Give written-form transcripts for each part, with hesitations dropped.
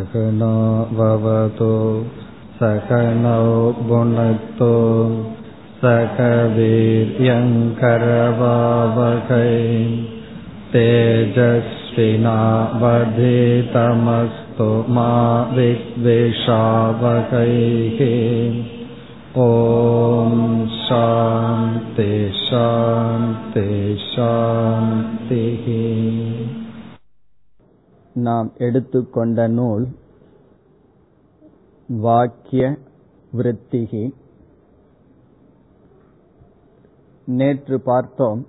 சகனோ பவது சகனோ புனக்து சகவீர்யங்கரவாவகை தேஜஸ்வினாவதீதமஸ்து மா வித்விஷாவகை. ஓம் சாந்தி சாந்தி சாந்தி. நாம் எடுத்துக்கொண்ட நூல் வாக்கிய விருத்திகி. நேற்று பார்த்தோம்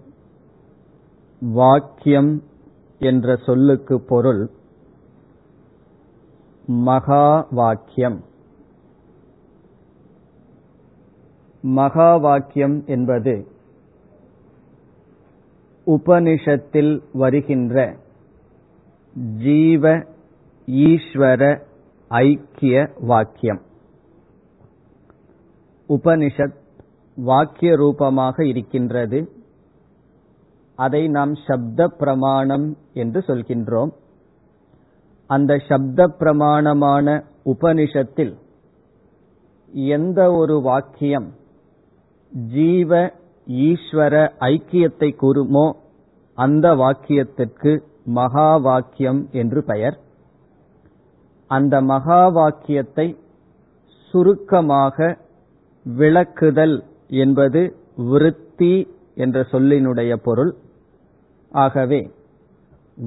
வாக்கியம் என்ற சொல்லுக்கு பொருள் மகா வாக்கியம். மகா வாக்கியம் என்பது உபனிஷத்தில் வருகின்ற ஜீவ ஈஸ்வர ஐக்கிய வாக்கியம். உபனிஷத் வாக்கிய ரூபமாக இருக்கின்றது. அதை நாம் சப்த பிரமாணம் என்று சொல்கின்றோம். அந்த சப்த பிரமாணமான உபனிஷத்தில் எந்த ஒரு வாக்கியம் ஜீவ ஈஸ்வர ஐக்கியத்தை கூறுமோ அந்த வாக்கியத்திற்கு மகா வாக்கியம் என்று பெயர். அந்த மகா வாக்கியத்தை சுருக்கமாக விளக்குதல் என்பது விருத்தி என்ற சொல்லினுடைய பொருள். ஆகவே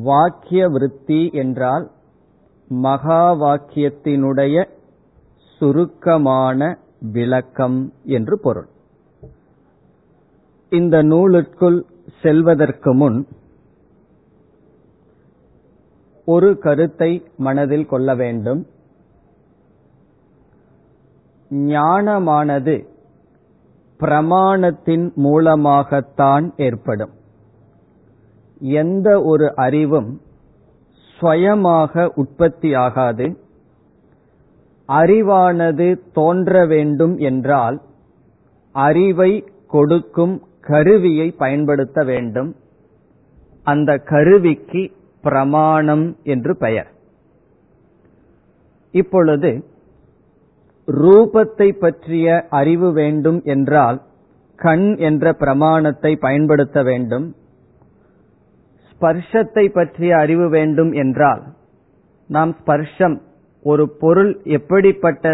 வாக்கிய விருத்தி என்றால் மகா வாக்கியத்தினுடைய சுருக்கமான விளக்கம் என்று பொருள். இந்த நூலுக்குள் செல்வதற்கு முன் ஒரு கருத்தை மனதில் கொள்ள வேண்டும். ஞானமானது பிரமாணத்தின் மூலமாகத்தான் ஏற்படும். எந்த ஒரு அறிவும் சுயமாக உற்பத்தியாகாது. அறிவானது தோன்ற வேண்டும் என்றால் அறிவை கொடுக்கும் கருவியை பயன்படுத்த வேண்டும். அந்த கருவிக்கு பிரமாணம் என்று பெயர். இப்பொழுது ரூபத்தை பற்றிய அறிவு வேண்டும் என்றால் கண் என்ற பிரமாணத்தை பயன்படுத்த வேண்டும். ஸ்பர்ஷத்தை பற்றிய அறிவு வேண்டும் என்றால் நாம் ஸ்பர்ஷம் ஒரு பொருள் எப்படிப்பட்ட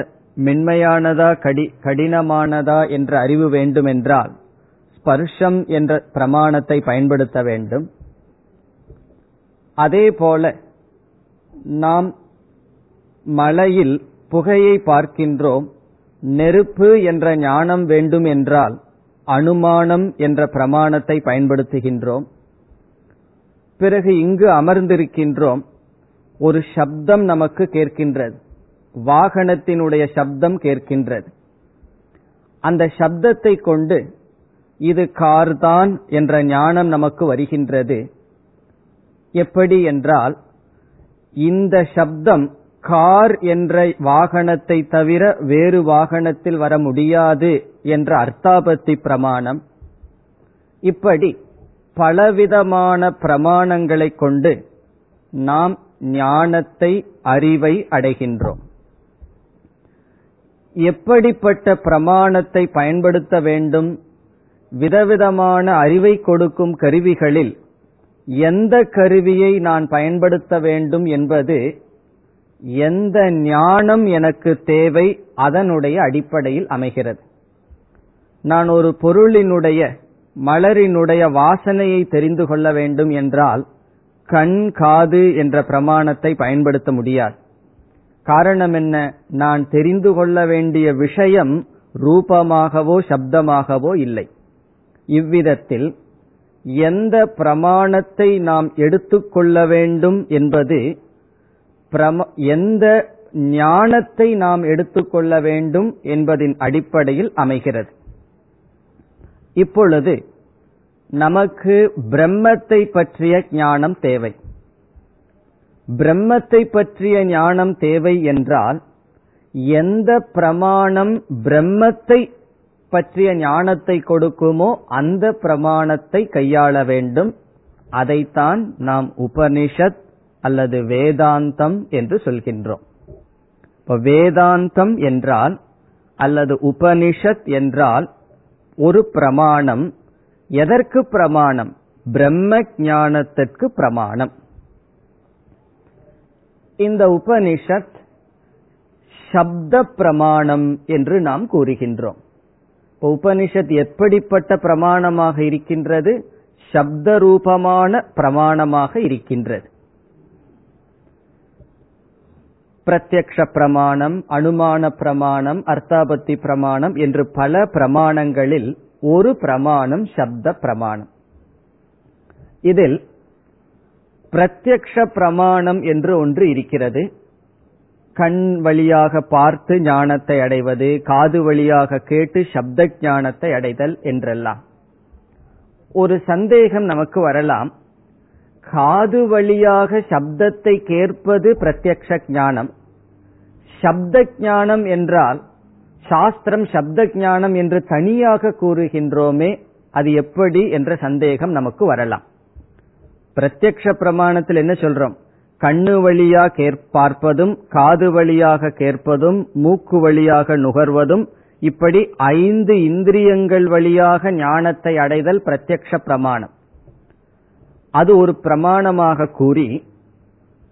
மென்மையானதா கடினமானதா என்ற அறிவு வேண்டுமென்றால் ஸ்பர்ஷம் என்ற பிரமாணத்தை பயன்படுத்த வேண்டும். அதேபோல நாம் மலையில் புகையை பார்க்கின்றோம். நெருப்பு என்ற ஞானம் வேண்டும் என்றால் அனுமானம் என்ற பிரமாணத்தை பயன்படுத்துகின்றோம். பிறகு இங்கு அமர்ந்திருக்கின்றோம். ஒரு சப்தம் நமக்கு கேட்கின்றது. வாகனத்தினுடைய சப்தம் கேட்கின்றது. அந்த சப்தத்தை கொண்டு இது கார்தான் என்ற ஞானம் நமக்கு வருகின்றது. எப்படி என்றால் இந்த சப்தம் கார் என்ற வாகனத்தை தவிர வேறு வாகனத்தில் வர முடியாது என்ற அர்த்தாபத்தி பிரமாணம். இப்படி பலவிதமான பிரமாணங்களை கொண்டு நாம் ஞானத்தை அறிவை அடைகின்றோம். எப்படிப்பட்ட பிரமாணத்தை பயன்படுத்த வேண்டும்? விதவிதமான அறிவை கொடுக்கும் கருவிகளில் எந்த கருவியை நான் பயன்படுத்த வேண்டும் என்பது எந்த ஞானம் எனக்கு தேவை அதனுடைய அடிப்படையில் அமைகிறது. நான் ஒரு பொருளினுடைய மலரினுடைய வாசனையை தெரிந்து கொள்ள வேண்டும் என்றால் கண் காது என்ற பிரமாணத்தை பயன்படுத்த முடியாது. காரணம் என்ன? நான் தெரிந்து கொள்ள வேண்டிய விஷயம் ரூபமாகவோ சப்தமாகவோ இல்லை. இவ்விதத்தில் எந்த பிரமாணத்தை நாம் எடுத்துக்கொள்ள வேண்டும் என்பது எந்த ஞானத்தை நாம் எடுத்துக்கொள்ள வேண்டும் என்பதின் அடிப்படையில் அமைகிறது. இப்பொழுது நமக்கு பிரம்மத்தை பற்றிய ஞானம் தேவை. பிரம்மத்தை பற்றிய ஞானம் தேவை என்றால் எந்த பிரமாணம் பிரம்மத்தை பற்றிய ஞானத்தை கொடுக்குமோ அந்த பிரமாணத்தை கையாள வேண்டும். அதைத்தான் நாம் உபனிஷத் அல்லது வேதாந்தம் என்று சொல்கின்றோம். வேதாந்தம் என்றால் அல்லது உபனிஷத் என்றால் ஒரு பிரமாணம். எதற்கு பிரமாணம்? பிரம்ம ஞானத்திற்கு பிரமாணம். இந்த உபனிஷத் சப்த பிரமாணம் என்று நாம் கூறுகின்றோம். உபனிஷத் எப்படிப்பட்ட பிரமாணமாக இருக்கின்றது? சப்த ரூபமான பிரமாணமாக இருக்கின்றது. பிரத்யக்ஷ பிரமாணம், அனுமான பிரமாணம், அர்த்தாபத்தி பிரமாணம் என்று பல பிரமாணங்களில் ஒரு பிரமாணம் சப்த பிரமாணம். இதில் பிரத்யக்ஷ பிரமாணம் என்று ஒன்று இருக்கிறது. கண் வழியாக பார்த்து ஞானத்தை அடைவது, காது வழியாக கேட்டு சப்த ஞானத்தை அடைதல் என்றெல்லாம். ஒரு சந்தேகம் நமக்கு வரலாம், காது வழியாக சப்தத்தை கேட்பது பிரத்யக்ஷ ஞானம். சப்த ஞானம் என்றால் சாஸ்திரம் சப்த ஞானம் என்று தனியாக கூறுகின்றோமே, அது எப்படி என்ற சந்தேகம் நமக்கு வரலாம். பிரத்யக்ஷ பிரமாணத்தில் என்ன சொல்றோம்? கண்ணு வழியா பார்ப்பதும், காது வழியாக கேட்பதும், மூக்கு வழியாக நுகர்வதும், இப்படி 5 இந்திரியங்கள் வழியாக ஞானத்தை அடைதல் பிரத்யக்ஷ பிரமாணம். அது ஒரு பிரமாணமாக கூறி,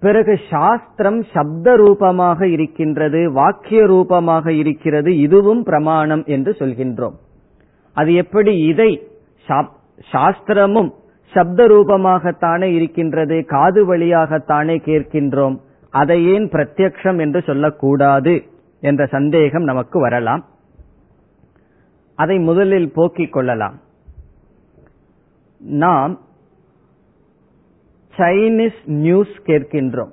பிறகு சாஸ்திரம் சப்த ரூபமாக இருக்கின்றது, வாக்கிய ரூபமாக இருக்கிறது, இதுவும் பிரமாணம் என்று சொல்கின்றோம். அது எப்படி? இதை சாஸ்திரமும் சப்த ரூபமாகத்தானே இருக்கின்றது, காது வழியாகத்தானே கேட்கின்றோம், அதை ஏன் பிரத்யக்ஷம் என்று சொல்லக்கூடாது என்ற சந்தேகம் நமக்கு வரலாம். அதை முதலில் போக்கிக் கொள்ளலாம். நாம் சைனீஸ் நியூஸ் கேட்கின்றோம்,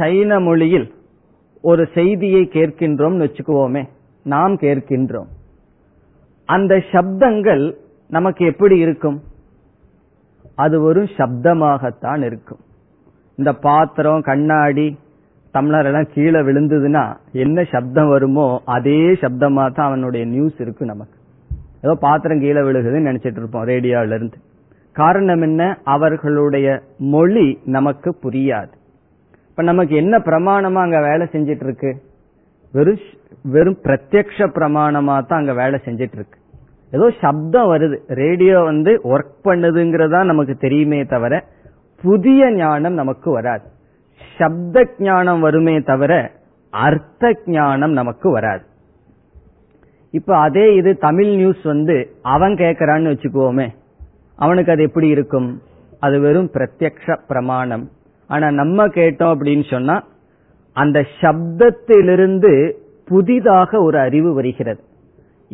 சைன மொழியில் ஒரு செய்தியை கேட்கின்றோம் வச்சுக்குவோமே, நாம் கேட்கின்றோம். அந்த சப்தங்கள் நமக்கு எப்படி இருக்கும்? அது ஒரு சப்தமாகத்தான் இருக்கும். இந்த பாத்திரம், கண்ணாடி, டம்ளர் எல்லாம் கீழே விழுந்ததுன்னா என்ன சப்தம் வருமோ அதே சப்தமா தான் அவனுடைய நியூஸ் இருக்கு. நமக்கு ஏதோ பாத்திரம் கீழே விழுகுதுன்னு நினைச்சிட்டு இருப்போம் ரேடியோல இருந்து. காரணம் என்ன? அவர்களுடைய மொழி நமக்கு புரியாது. இப்ப நமக்கு என்ன பிரமாணமா அங்க வேலை செஞ்சிட்டு இருக்கு? வெறும் வெறும் பிரத்யக்ஷ பிரமாணமா தான் அங்க வேலை செஞ்சிட்டு இருக்கு. ஏதோ சப்தம் வருது, ரேடியோ ஒர்க் பண்ணுதுங்கிறதா நமக்கு தெரியுமே தவிர புதிய ஞானம் நமக்கு வராது. சப்த ஞானம் வருமே தவிர அர்த்த ஞானம் நமக்கு வராது. இப்ப அதே இது தமிழ் நியூஸ் அவன் கேட்கறான்னு வச்சுக்குவோமே, அவனுக்கு அது எப்படி இருக்கும்? அது வெறும் பிரத்யக்ஷ பிரமாணம். ஆனா நம்ம கேட்டோம் அப்படின்னு சொன்னா அந்த சப்தத்திலிருந்து புதிதாக ஒரு அறிவு வருகிறது.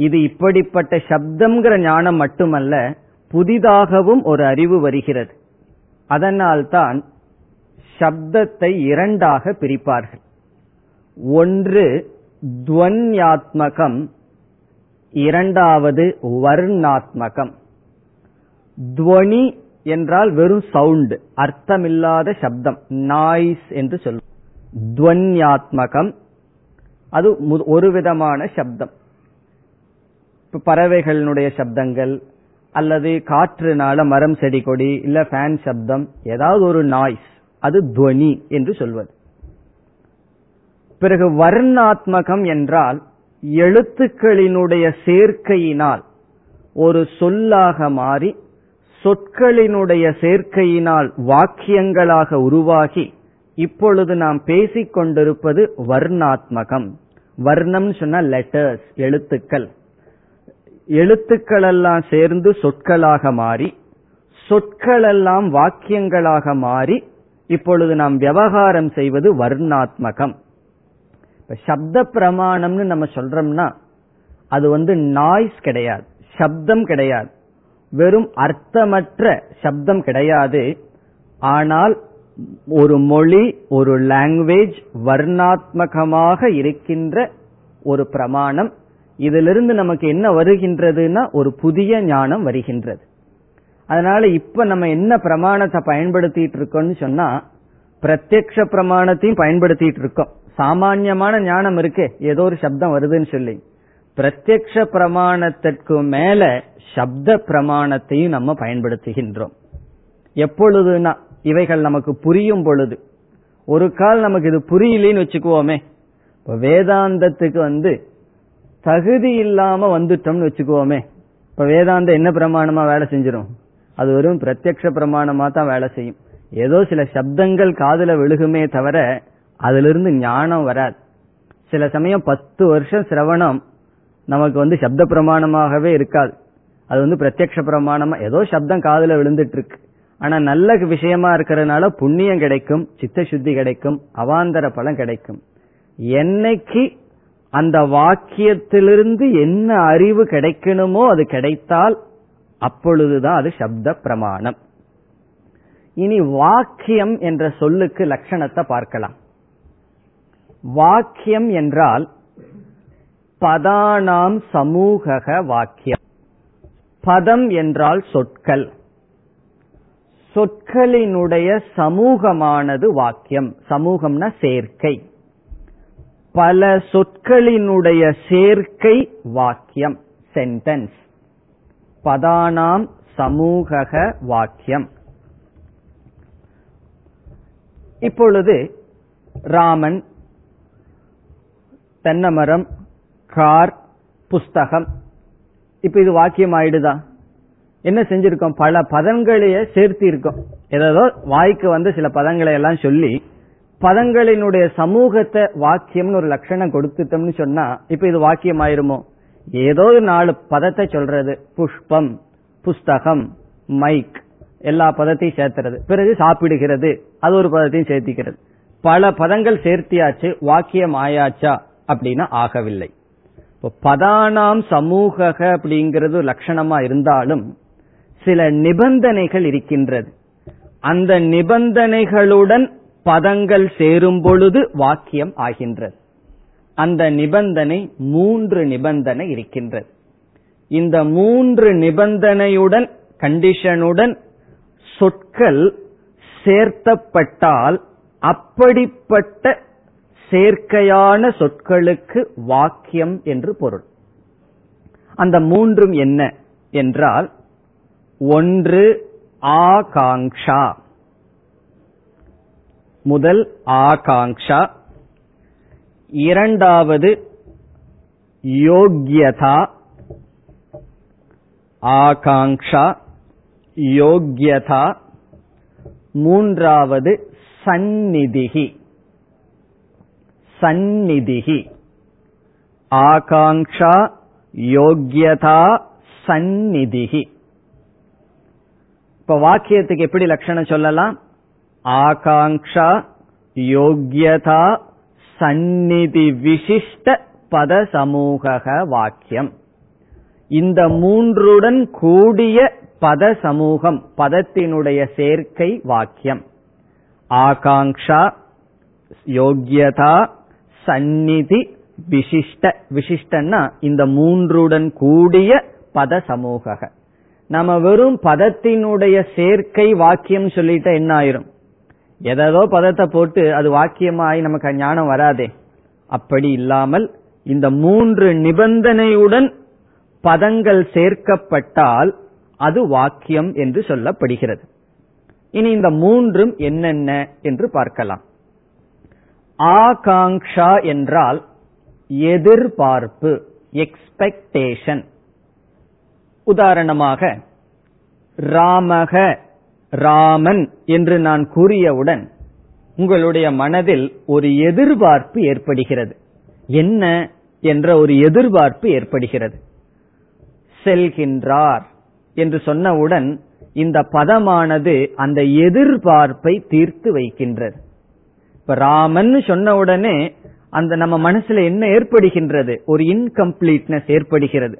இது இப்படிப்பட்ட சப்தம்ங்கிற ஞானம் மட்டுமல்ல, புதிதாகவும் ஒரு அறிவு வருகிறது. அதனால்தான் சப்தத்தை இரண்டாக பிரிப்பார்கள். ஒன்று த்வன்யாத்மகம், இரண்டாவது வர்ணாத்மகம். துவனி என்றால் வெறும் சவுண்ட், அர்த்தமில்லாத சப்தம், நாய்ஸ் என்று சொல்லும். த்வன்யாத்மகம் அது ஒரு விதமான சப்தம். பறவைகளினுடைய சப்தங்கள் அல்லது காற்றுனால மரம் செடி கொடி இல்ல ஃபேன் சப்தம், ஏதாவது ஒரு நாய்ஸ், அது துவனி என்று சொல்வது. பிறகு வர்ணாத்மகம் என்றால் எழுத்துக்களினுடைய சேர்க்கையினால் ஒரு சொல்லாக மாறி, சொற்களினுடைய சேர்க்கையினால் வாக்கியங்களாக உருவாகி, இப்பொழுது நாம் பேசிக் கொண்டிருப்பது வர்ணாத்மகம். வர்ணம் சொன்ன லெட்டர்ஸ், எழுத்துக்கள். எழுத்துக்களெல்லாம் சேர்ந்து சொற்களாக மாறி, சொற்களெல்லாம் வாக்கியங்களாக மாறி, இப்பொழுது நாம் விவகாரம் செய்வது வர்ணாத்மகம். இப்ப சப்த பிரமாணம்னு நம்ம சொல்றோம்னா அது நாய்ஸ் கிடையாது, சப்தம் கிடையாது, வெறும் அர்த்தமற்ற சப்தம் கிடையாது. ஆனால் ஒரு மொழி, ஒரு லாங்குவேஜ் வர்ணாத்மகமாக இருக்கின்ற ஒரு பிரமாணம். இதிலிருந்து நமக்கு என்ன வருகின்றதுன்னா ஒரு புதிய ஞானம் வருகின்றது. அதனால இப்ப நம்ம என்ன பிரமாணத்தை பயன்படுத்திட்டு இருக்கோம்னு சொன்னா பிரத்யக்ஷ பிரமாணத்தையும் பயன்படுத்திட்டு இருக்கோம். சாமான்யமான ஞானம் இருக்கே, ஏதோ ஒரு சப்தம் வருதுன்னு சொல்லி. பிரத்யக்ஷ பிரமாணத்திற்கு மேல சப்த பிரமாணத்தையும் நம்ம பயன்படுத்துகின்றோம். எப்பொழுதுனா இவைகள் நமக்கு புரியும் பொழுது. ஒரு கால் நமக்கு இது புரியலன்னு வச்சுக்குவோமே, இப்ப வேதாந்தத்துக்கு தகுதி இல்லாம வந்துட்டோம்னு வச்சுக்குவோமே, இப்ப வேதாந்தம் என்ன பிரமாணமா வேலை செஞ்சிடும்? அது வெறும் பிரத்யக்ஷ பிரமாணமா தான் வேலை செய்யும். ஏதோ சில சப்தங்கள் காதுல விழுகுமே தவிர அதுல இருந்து ஞானம் வராது. சில சமயம் 10 வருஷம் சிரவணம் நமக்கு சப்த பிரமாணமாகவே இருக்காது, அது பிரத்யக்ஷ பிரமாணமா ஏதோ சப்தம் காதுல விழுந்துட்டு இருக்கு. ஆனா நல்ல விஷயமா இருக்கிறதுனால புண்ணியம் கிடைக்கும், சித்த சுத்தி கிடைக்கும், அவாந்தர பலம் கிடைக்கும். என்னைக்கு அந்த வாக்கியத்திலிருந்து என்ன அறிவு கிடைக்கணுமோ அது கிடைத்தால் அப்பொழுதுதான் அது சப்த பிரமாணம். இனி வாக்கியம் என்ற சொல்லுக்கு லட்சணத்தை பார்க்கலாம். வாக்கியம் என்றால் பதானாம் சமூக வாக்கியம். பதம் என்றால் சொற்கள், சொற்களினுடைய சமூகமானது வாக்கியம். சமூகம்னா சேர்க்கை, பல சொற்களினுடைய சேர்க்கை வாக்கியம், சென்டென்ஸ். பதானாம் சமூக வாக்கியம். இப்பொழுது ராமன், தென்னமரம், கார், புஸ்தகம், இப்ப இது வாக்கியம் ஆயிடுதா? என்ன செஞ்சிருக்கோம்? பல பதங்களையே சேர்த்து இருக்கோம். ஏதோ வாய்க்கு சில பதங்களை எல்லாம் சொல்லி பதங்களினுடைய சமூகத்தை வாக்கியம்னு ஒரு லட்சணம் கொடுத்துட்டோம்னு சொன்னா இப்ப இது வாக்கியம் ஆயிருமோ? ஏதோ 4 பதத்தை சொல்றது, புஷ்பம், புஸ்தகம், மைக், எல்லா பதத்தையும் சேர்த்துறது. பிறகு சாப்பிடுகிறது, அது ஒரு பதத்தையும் சேர்த்திக்கிறது. பல பதங்கள் சேர்த்தியாச்சு, வாக்கியம் ஆயாச்சா அப்படின்னா ஆகவில்லை. இப்போ பதானாம் சமூக அப்படிங்கிறது லட்சணமா இருந்தாலும் சில நிபந்தனைகள் இருக்கின்றது. அந்த நிபந்தனைகளுடன் பதங்கள் சேரும் பொழுது வாக்கியம் ஆகின்றது. அந்த நிபந்தனை 3 நிபந்தனை இருக்கின்றது. இந்த 3 நிபந்தனையுடன் கண்டிஷனுடன் சொற்கள் சேர்க்கப்பட்டால் அப்படிப்பட்ட சேர்க்கையான சொற்களுக்கு வாக்கியம் என்று பொருள். அந்த 3ம் என்ன என்றால், 1 ஆகாங்ஷா, முதல் ஆகாங்ஷா, 2வது யோக்யதா, ஆகாங்ஷா யோக்யதா, 3வது சந்நிதிஹி. சந்நிதிஹி, ஆகாங்ஷா யோக்யதா சந்நிதிஹி. இப்ப வாக்கியத்துக்கு எப்படி லட்சணம் சொல்லலாம்? ஆகாங்ஷா யோக்யதா சந்நிதி விசிஷ்ட பத சமூக வாக்கியம். இந்த 3ருடன் கூடிய பத சமூகம், பதத்தினுடைய சேர்க்கை வாக்கியம். ஆகாங்ஷா யோக்யதா சந்நிதி விசிஷ்ட, விசிஷ்டன்னா இந்த 3ருடன் கூடிய பத சமூக. நம்ம வெறும் பதத்தினுடைய சேர்க்கை வாக்கியம் சொல்லிட்டு என்ன ஆயிரும்? ஏதோ பதத்தை போட்டு அது வாக்கியமாய் நமக்கு ஞானம் வராதே. அப்படி இல்லாமல் இந்த 3 நிபந்தனையுடன் பதங்கள் சேர்க்கப்பட்டால் அது வாக்கியம் என்று சொல்லப்படுகிறது. இனி இந்த 3ம் என்னென்ன என்று பார்க்கலாம். ஆகாங்ஷா என்றால் எதிர்பார்ப்பு, எக்ஸ்பெக்டேஷன். உதாரணமாக ராமக, ராமன் என்று நான் கூறியவுடன் உங்களுடைய மனதில் ஒரு எதிர்பார்ப்பு ஏற்படுகிறது. என்ன என்ற ஒரு எதிர்பார்ப்பு ஏற்படுகிறது. செல்கின்றார் என்று சொன்னவுடன் இந்த பதமானது அந்த எதிர்பார்ப்பை தீர்த்து வைக்கின்றது. இப்ப ராமன் சொன்னவுடனே அந்த நம்ம மனசுல என்ன ஏற்படுகின்றது? ஒரு இன்கம்ப்ளீட்னஸ் ஏற்படுகிறது.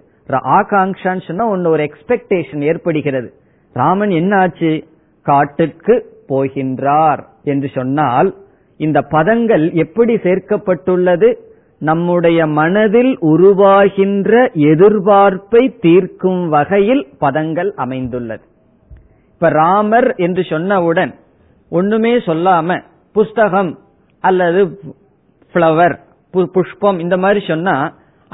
ஆகாங்ஷான்னு சொன்னா ஒரு எக்ஸ்பெக்டேஷன் ஏற்படுகிறது. ராமன் என்ன ஆச்சு? காட்டுக்கு போகின்றார் என்று சொன்னால் இந்த பதங்கள் எப்படி சேர்க்கப்பட்டுள்ளது? நம்முடைய மனதில் உருவாகின்ற எதிர்பார்ப்பை தீர்க்கும் வகையில் பதங்கள் அமைந்துள்ளது. இப்ப ராமர் என்று சொன்னவுடன் ஒண்ணுமே சொல்லாம புஸ்தகம் அல்லது பிளவர், புஷ்பம், இந்த மாதிரி சொன்னா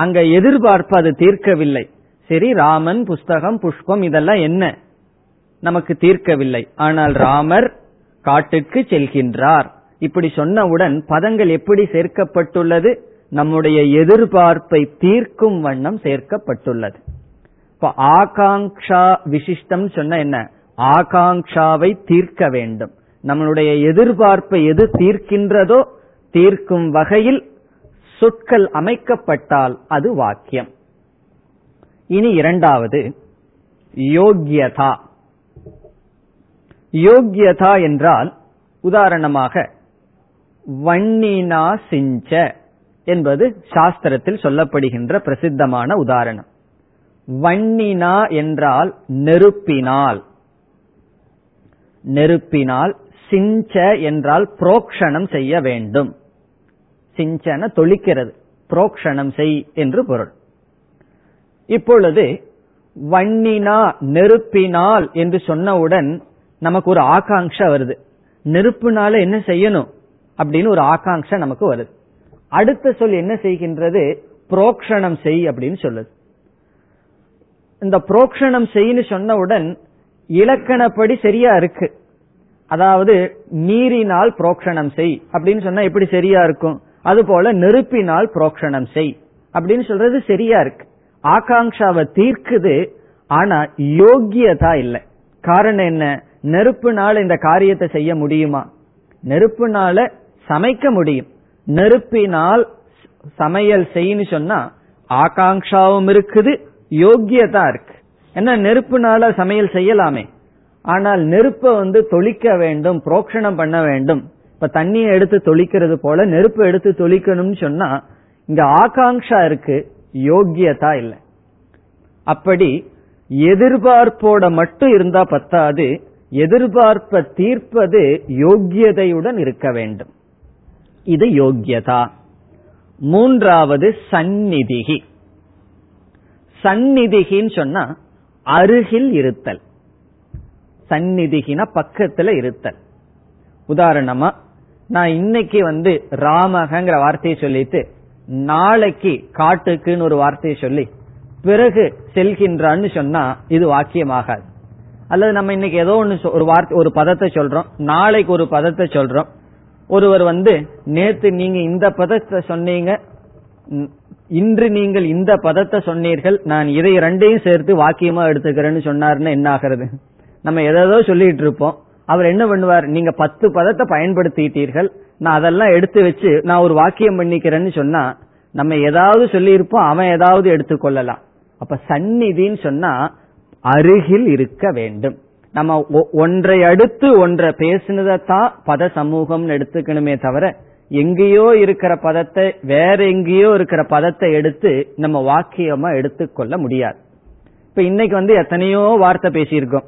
அங்க எதிர்பார்ப்பு அது தீர்க்கவில்லை. சரி, ராமன், புஸ்தகம், புஷ்பம் இதெல்லாம் என்ன நமக்கு தீர்க்கவில்லை. ஆனால் ராமர் காட்டுக்கு செல்கின்றார் இப்படி சொன்னவுடன் பதங்கள் எப்படி சேர்க்கப்பட்டுள்ளது, நம்முடைய எதிர்பார்ப்பை தீர்க்கும் வண்ணம் சேர்க்கப்பட்டுள்ளது. இப்ப ஆகாங்ஷா விசிஷ்டம் சொன்ன என்ன, ஆகாங்ஷாவை தீர்க்க வேண்டும். நம்மளுடைய எதிர்பார்ப்பை எது தீர்க்கின்றதோ தீர்க்கும் வகையில் சொற்கள் அமைக்கப்பட்டால் அது வாக்கியம். இனி இரண்டாவது யோக்யதா. யோக்யதா என்றால் உதாரணமாக வன்னினா சிஞ்ச என்பது சாஸ்திரத்தில் சொல்லப்படுகின்ற பிரசித்தமான உதாரணம். வன்னினா என்றால் நெருப்பினால், நெருப்பினால். சிஞ்ச என்றால் புரோக்ஷணம் செய்ய வேண்டும். சிஞ்சன தொளிக்கிறது, புரோக்ஷணம் செய் என்று பொருள். இப்பொழுது வன்னினா நெருப்பினால் என்று சொன்னவுடன் நமக்கு ஒரு ஆகாங்ஷா வருது, நெருப்புனால என்ன செய்யணும் அப்படின்னு ஒரு ஆகாங்ஷா நமக்கு வருது. அடுத்த சொல் என்ன செய்கின்றது, புரோக்ஷணம் செய் அப்படின்னு சொல்லுது. இந்த புரோக்ஷணம் செய்ன்னு சொன்னவுடன் இலக்கணப்படி சரியா இருக்கு, அதாவது நீரினால் புரோக்ஷணம் செய் அப்படின்னு சொன்னா எப்படி சரியா இருக்கும், அதுபோல நெருப்பினால் புரோக்ஷணம் செய் அப்படின்னு சொல்றது சரியா இருக்கு. ஆகாங்ஷாவை தீர்க்குது, ஆனா யோகியதா இல்லை. காரணம் என்ன, நெருப்புனால இந்த காரியத்தை செய்ய முடியுமா? நெருப்புனால சமைக்க முடியும், நெருப்பினால் சமையல் செய்யு சொன்னா ஆகாங்ஷாவும் இருக்குது, யோகியதா இருக்கு. ஏன்னா நெருப்புனால சமையல் செய்யலாமே, ஆனால் நெருப்பை தொளிக்க வேண்டும், புரோக்ஷணம் பண்ண வேண்டும். இப்ப தண்ணியை எடுத்து தொளிக்கிறது போல நெருப்பை எடுத்து தொளிக்கணும்னு சொன்னா இங்க ஆகாங்ஷா இருக்கு, யோகியதா இல்லை. அப்படி எதிர்பார்ப்போட மட்டும் இருந்தா பத்தாது, எதிர்பார்ப்ப தீர்ப்பது யோகியதையுடன் இருக்க வேண்டும். இது யோகியதா. மூன்றாவது சந்நிதிகி. சந்நிதிகின்னு சொன்னா அருகில் இருத்தல். சந்நிதிகினா பக்கத்துல இருத்தல். உதாரணமா நான் இன்னைக்கு ராமகங்கிற வார்த்தையை சொல்லிட்டு நாளைக்கு காட்டுக்குன்னு ஒரு வார்த்தையை சொல்லி பிறகு செல்கின்றான்னு சொன்னா இது வாக்கியமாகாது. அல்லது நம்ம இன்னைக்கு ஏதோ ஒன்னு ஒரு வார்த்தை, ஒரு பதத்தை சொல்றோம், நாளைக்கு ஒரு பதத்தை சொல்றோம். ஒருவர் நேத்து நீங்க இந்த பதத்தை சொன்னீங்க, இன்று நீங்கள் இந்த பதத்தை சொன்னீர்கள், நான் இதை ரெண்டையும் சேர்த்து வாக்கியமா எடுத்துக்கிறேன்னு சொன்னாருன்னு என்ன ஆகிறது? நம்ம ஏதோ சொல்லிட்டு இருப்போம், அவர் என்ன பண்ணுவார், நீங்க 10 பதத்தை பயன்படுத்திட்டீர்கள், நான் அதெல்லாம் எடுத்து வச்சு நான் ஒரு வாக்கியம் பண்ணிக்கிறேன்னு சொன்னா நம்ம ஏதாவது சொல்லியிருப்போம், அவன் ஏதாவது எடுத்துக்கொள்ளலாம். அப்ப சந்நிதின்னு சொன்னா அருகில் இருக்க வேண்டும். நம்ம ஒன்றை அடுத்து ஒன்றை பேசினதான் பத சமூகம்னு எடுத்துக்கணுமே தவிர எங்கேயோ இருக்கிற பதத்தை வேற எங்கேயோ இருக்கிற பதத்தை எடுத்து நம்ம வாக்கியமா எடுத்துக்கொள்ள முடியாது. இப்ப இன்னைக்கு எத்தனையோ வார்த்தை பேசியிருக்கோம்,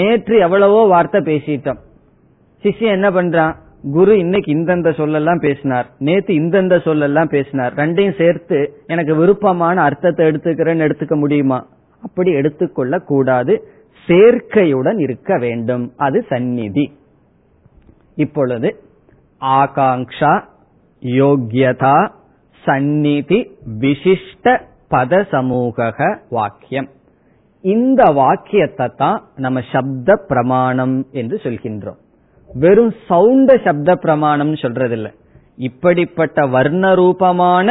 நேற்று எவ்வளவோ வார்த்தை பேசிட்டோம். சிஷ்யன் என்ன பண்றான், குரு இன்னைக்கு இந்தந்த சொல்லெல்லாம் பேசினார், நேத்து இந்தந்த சொல்லெல்லாம் பேசினார், ரெண்டையும் சேர்த்து எனக்கு விருப்பமான அர்த்தத்தை எடுத்துக்கிறேன்னு எடுத்துக்க முடியுமா? அப்படி எடுத்துக்கொள்ள கூடாது, சேர்க்கையுடன் இருக்க வேண்டும். அது சந்நிதி. இப்பொழுது ஆகாங்ஷா, யோக்யதா, சந்நிதி, விசிஷ்ட பத சமூக வாக்கியம். இந்த வாக்கியத்தை தான் நம்ம சப்த பிரமாணம் என்று சொல்கின்றோம். வெறும் சவுண்ட சப்த பிரமாணம் சொல்றதில்லை, இப்படிப்பட்ட வர்ணரூபமான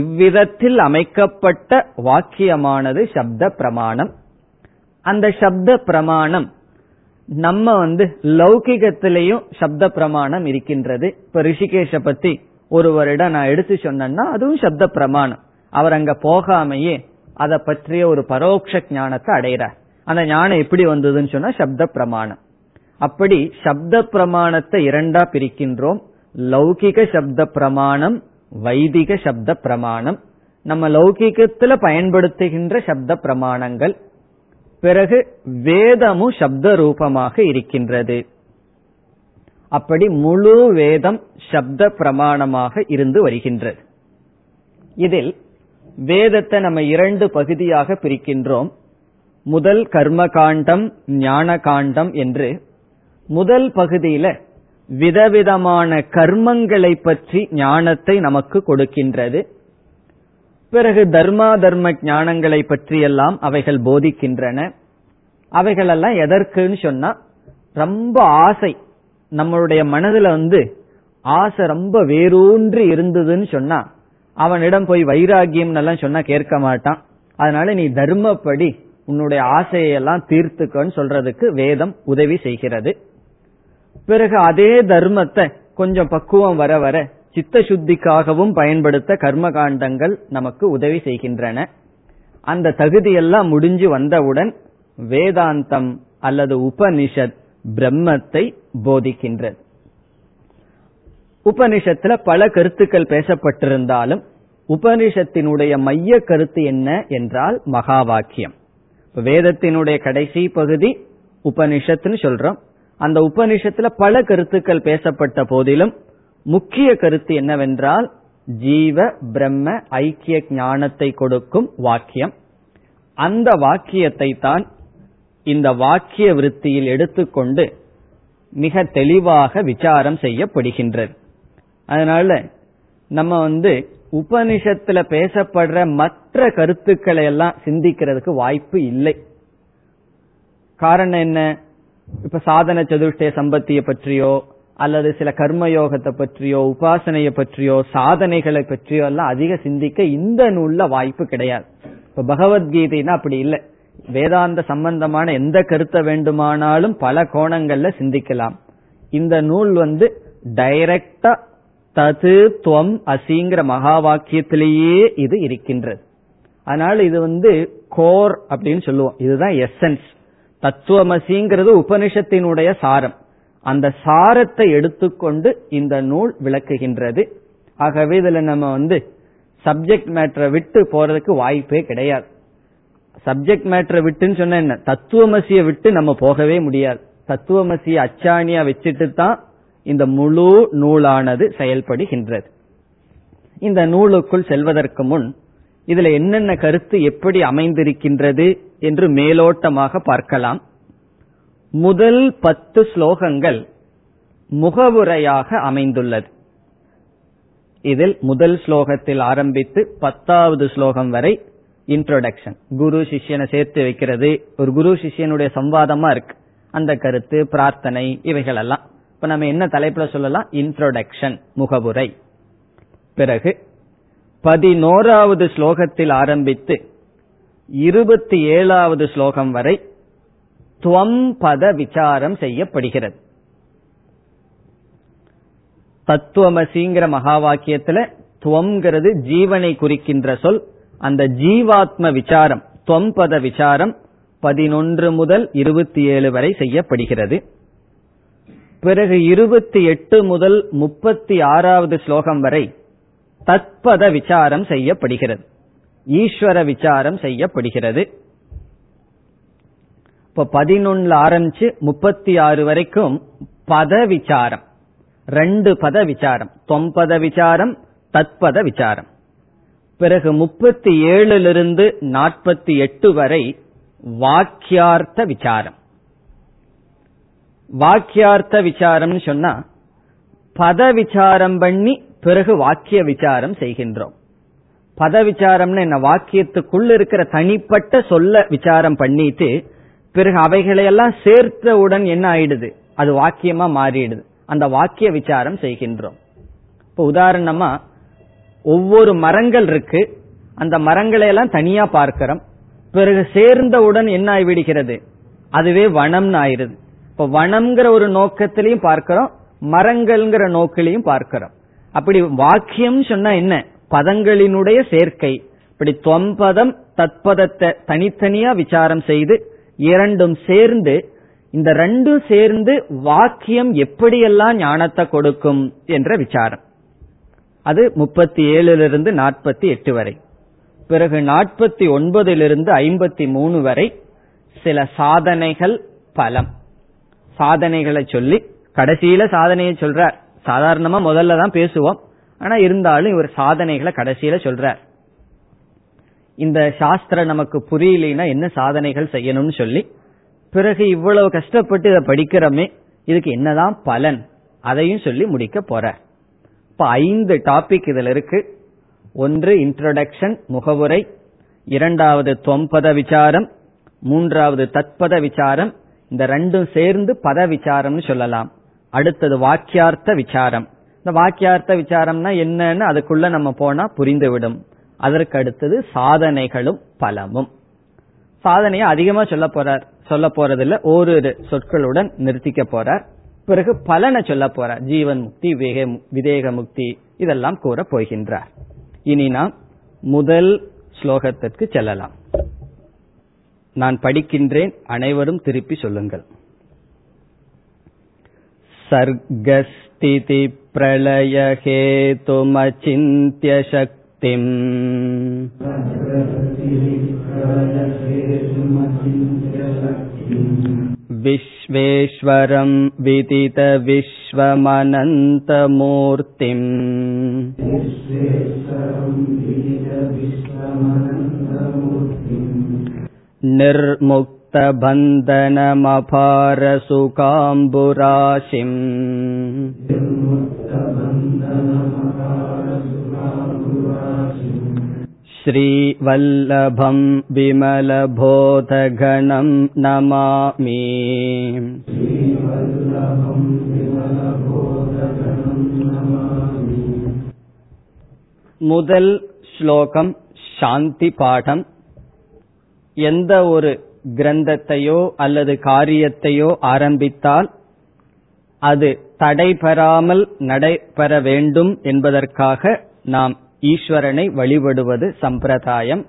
இவ்விதத்தில் அமைக்கப்பட்ட வாக்கியமானது சப்த பிரமாணம். அந்த சப்த பிரமாணம் நம்ம லௌகிகத்திலையும் சப்த பிரமாணம் இருக்கின்றது. இப்ப ரிஷிகேஷ பத்தி ஒருவரிடம் நான் எடுத்து சொன்னேன்னா அதுவும் சப்த பிரமாணம். அவர் அங்க போகாமையே அதை பற்றிய ஒரு பரோட்ச ஞானத்தை அடைகிறார். அந்த ஞானம் எப்படி வந்ததுன்னு சொன்னா சப்த பிரமாணம். அப்படி சப்த பிரமாணத்தை இரண்டா பிரிக்கின்றோம், லௌகிக சப்த பிரமாணம், வைதிக சப்த பிரமாணம். நம்ம லௌகிகத்துல பயன்படுத்துகின்ற சப்த பிரமாணங்கள், பிறகு வேதமும் சப்த ரூபமாக இருக்கின்றது. அப்படி முழு வேதம் சப்த பிரமாணமாக இருந்து வருகின்றது. இதில் வேதத்தை நம்ம 2 பகுதியாக பிரிக்கின்றோம். முதல் கர்ம காண்டம், ஞான காண்டம் என்று. முதல் பகுதியில விதவிதமான கர்மங்களை பற்றி ஞானத்தை நமக்கு கொடுக்கின்றது. பிறகு தர்மா தர்ம ஞானங்களை பற்றியெல்லாம் அவைகள் போதிக்கின்றன. அவைகளெல்லாம் எதற்குன்னு சொன்னா ரொம்ப ஆசை, நம்மளுடைய மனதில் ஆசை ரொம்ப வேரூன்றி இருந்ததுன்னு சொன்னா அவனிடம் போய் வைராகியம் எல்லாம் சொன்னா கேட்க மாட்டான். அதனால நீ தர்மப்படி உன்னுடைய ஆசையெல்லாம் தீர்த்துக்கன்னு சொல்றதுக்கு வேதம் உதவி செய்கிறது. பிறகு அதே தர்மத்தை கொஞ்சம் பக்குவம் வர வர சித்த சுத்திக்காகவும் பயன்படுத்த கர்மகாண்டங்கள் நமக்கு உதவி செய்கின்றன. அந்த தகுதியெல்லாம் முடிஞ்சு வந்தவுடன் வேதாந்தம் அல்லது உபனிஷத் பிரம்மத்தை போதிக்கின்றது. உபனிஷத்துல பல கருத்துக்கள் பேசப்பட்டிருந்தாலும் உபனிஷத்தினுடைய மைய கருத்து என்ன என்றால் மகா வாக்கியம். வேதத்தினுடைய கடைசி பகுதி உபனிஷத்துன்னு சொல்றோம். அந்த உபனிஷத்துல பல கருத்துக்கள் பேசப்பட்ட போதிலும் முக்கிய கருத்து என்னவென்றால் ஜீவ பிரம்ம ஐக்கிய ஞானத்தை கொடுக்கும் வாக்கியம். அந்த வாக்கியத்தை தான் இந்த வாக்கிய விருத்தியில் எடுத்துக்கொண்டு மிக தெளிவாக விசாரம் செய்யப்படுகின்றது. அதனால நம்ம உபனிஷத்துல பேசப்படுற மற்ற கருத்துக்களை எல்லாம் சிந்திக்கிறதுக்கு வாய்ப்பு இல்லை. காரணம் என்ன? இப்ப சாதன சதுஷ்டய சம்பத்தியை பற்றியோ அல்லது சில கர்மயோகத்தை பற்றியோ உபாசனையை பற்றியோ சாதனைகளை பற்றியோ எல்லாம் அதிக சிந்திக்க இந்த நூல்ல வாய்ப்பு கிடையாது. இப்ப பகவத்கீதைன்னா அப்படி இல்லை. வேதாந்த சம்பந்தமான எந்த கருத்தை வேண்டுமானாலும் பல கோணங்கள்ல சிந்திக்கலாம். இந்த நூல் டைரக்டா தது துவம் அசிங்கிற மகா வாக்கியத்திலேயே இது இருக்கின்றது. அதனால இது கோர் அப்படின்னு சொல்லுவோம். இதுதான் எசன்ஸ். தத்துவமசிங்கிறது உபனிஷத்தினுடைய சாரம். அந்த சாரத்தை எடுத்துக்கொண்டு இந்த நூல் விளக்குகின்றது. ஆகவே இதுல நம்ம சப்ஜெக்ட் மேட்டரை விட்டு போறதுக்கு வாய்ப்பே கிடையாது. சப்ஜெக்ட் மேட்டரை விட்டுன்னு சொன்ன என்ன? தத்துவமசியை விட்டு நம்ம போகவே முடியாது. தத்துவமசியை அச்சாணியா வச்சுட்டு தான் இந்த முழு நூலானது செயல்படுகின்றது. இந்த நூலுக்குள் செல்வதற்கு முன் இதுல என்னென்ன கருத்து எப்படி அமைந்திருக்கின்றது என்று மேலோட்டமாக பார்க்கலாம். முதல் 10 ஸ்லோகங்கள் முகவுரையாக அமைந்துள்ளது. இதில் முதல் ஸ்லோகத்தில் ஆரம்பித்து 10வது ஸ்லோகம் வரை இன்ட்ரோடக்ஷன், குரு சிஷ்யனை சேர்த்து வைக்கிறது, ஒரு குரு சிஷ்யனுடைய சம்வாதமா இருக்கு, அந்த கருத்து, பிரார்த்தனை, இவைகள் எல்லாம். இப்ப நம்ம என்ன தலைப்புல சொல்லலாம்? இன்ட்ரோடக்ஷன், முகவுரை. பிறகு 11வது ஸ்லோகத்தில் ஆரம்பித்து 27வது ஸ்லோகம் வரை துவம் பத விசாரம் செய்யப்படுகிறது. தத்துவமசிங்கிற மகா வாக்கியத்துல துவம்ங்கிறது ஜீவனை குறிக்கின்ற சொல். அந்த ஜீவாத்ம விசாரம், துவம் பத விசாரம் 11 முதல் 27 வரை செய்யப்படுகிறது. பிறகு 28 முதல் 36வது ஸ்லோகம் வரை தத்பத விசாரம் செய்யப்படுகிறது, ஈஸ்வர விசாரம் செய்யப்படுகிறது. இப்ப 11 ஆரம்பிச்சு 36 வரைக்கும் பத விசாரம், 2 பத விசாரம், தொம்பத விசாரம், தத்பத விசாரம். பிறகு 37லிருந்து 48 வரை வாக்கியார்த்த விசாரம். வாக்கியார்த்த விசாரம் சொன்னா பத விசாரம் பண்ணி பிறகு வாக்கிய விசாரம் செய்கின்றோம். பத விசாரம்னு என்ன? வாக்கியத்துக்குள்ள இருக்கிற தனிப்பட்ட சொல்ல விசாரம் பண்ணிட்டு பிறகு அவைகளையெல்லாம் சேர்த்தவுடன் என்ன ஆயிடுது? அது வாக்கியமா மாறிடுது. அந்த வாக்கிய விசாரம் செய்கின்றோம். இப்ப உதாரணமா ஒவ்வொரு மரங்கள் இருக்கு, அந்த மரங்களை எல்லாம் தனியா பார்க்கிறோம். பிறகு சேர்ந்தவுடன் என்ன ஆகிவிடுகிறது? அதுவே வனம்னு ஆயிடுது. இப்ப வனம்ங்கிற ஒரு நோக்கத்திலையும் பார்க்கிறோம், மரங்கள்ங்கிற நோக்கிலையும் பார்க்கிறோம். அப்படி வாக்கியம் சொன்னா என்ன? பதங்களினுடைய சேர்க்கை. இப்படி தொம்பதம் தத்பதத்தை தனித்தனியா விசாரம் செய்து இரண்டும் சேர்ந்து, இந்த ரெண்டும் சேர்ந்து வாக்கியம் எப்படியெல்லாம் ஞானத்தை கொடுக்கும் என்ற விசாரம். அது 37லிருந்து 48 வரை. பிறகு 49லிருந்து 53 வரை சில சாதனைகள், பலம், சாதனைகளை சொல்லி கடைசியில சாதனையை சொல்றார். சாதாரணமா முதல்ல தான் பேசுவோம், ஆனா இருந்தாலும் இவர் சாதனைகளை கடைசியில சொல்றார். இந்த சாஸ்திரம் நமக்கு புரியலனா என்ன சாதனைகள் செய்யணும்னு சொல்லி பிறகு இவ்வளவு கஷ்டப்பட்டு இதை படிக்கிறோமே, இதுக்கு என்னதான் பலன், அதையும் சொல்லி முடிக்க போறார். இப்ப 5 டாபிக் இதுல இருக்கு. ஒன்று இன்ட்ரோடக்ஷன், முகவுரை. 2வது தொம்பத விசாரம். 3வது தத்பத விசாரம். இந்த ரெண்டும் சேர்ந்து பத விசாரம்னு சொல்லலாம். அடுத்தது வாக்கியார்த்த விசாரம். இந்த வாக்கியார்த்த விசாரம்னா என்னன்னு அதுக்குள்ள நம்ம போனா புரிந்துவிடும். அதற்கு அடுத்தது சாதனைகளும் பலமும். சாதனையை அதிகமா சொல்ல போறதில்ல, ஓரிரு சொற்களுடன் நிறுத்திக்க போறார். பிறகு பலனை சொல்ல போறார், ஜீவன் முக்தி, விதேக முக்தி, இதெல்லாம் கூற போகின்றார். இனி நாம் முதல் ஸ்லோகத்திற்கு செல்லலாம். நான் படிக்கின்றேன், அனைவரும் திருப்பி சொல்லுங்கள். சர்கஸ்திதி பிரளயஹேதுமசிந்த்ய சக்திம் விஸ்வேஸ்வரம் விதித விஸ்வமனந்தமூர்த்திம் நிர்முக்த பந்தனமபார சுகாம்புராசிம் ஸ்ரீவல்லபம் விமலபோதகணம் நமாமி. முதல் ஸ்லோகம் சாந்தி பாடம். எந்த ஒரு கிரந்தத்தையோ அல்லது காரியத்தையோ ஆரம்பித்தால் அது தடைபெறாமல் நடைபெற வேண்டும் என்பதற்காக நாம் ஈஸ்வரனை வழிபடுவது சம்பிரதாயம்,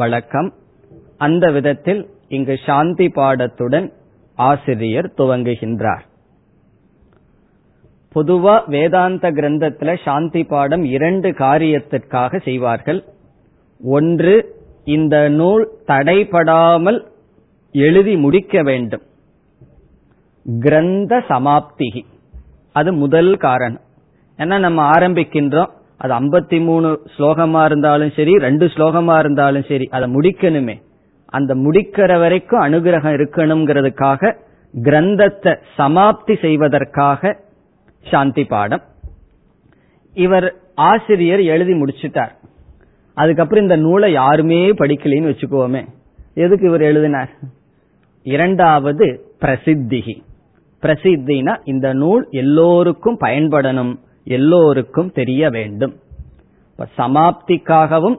வழக்கம். அந்த விதத்தில் இங்கு சாந்தி பாடத்துடன் ஆசிரியர் துவங்குகின்றார். பொதுவா வேதாந்த கிரந்தத்துல சாந்தி பாடம் இரண்டு காரியத்திற்காக செய்வார்கள். ஒன்று, இந்த நூல் தடைபடாமல் எழுதி முடிக்க வேண்டும், கிரந்த சமாப்தி. அது முதல் காரணம். ஏன்னா நம்ம ஆரம்பிக்கின்றோம், அது 53 ஸ்லோகமா இருந்தாலும் சரி, 2 ஸ்லோகமா இருந்தாலும் சரி, அதை முடிக்கணுமே. அந்த முடிக்கிற வரைக்கும் அனுகிரகம் இருக்கணுங்கிறதுக்காக, கிரந்தத்தை சமாப்தி செய்வதற்காக சாந்தி பாடம். இவர் ஆசிரியர் எழுதி முடிச்சுட்டார். அதுக்கப்புறம் இந்த நூலை யாருமே படிக்கலைன்னு வச்சுக்கோமே, எதுக்கு இவர் எழுதினார்? இரண்டாவது பிரசித்திகி. பிரசித்தினா இந்த நூல் எல்லோருக்கும் பயன்படணும், எல்லோருக்கும் தெரிய வேண்டும். சமாப்திக்காகவும்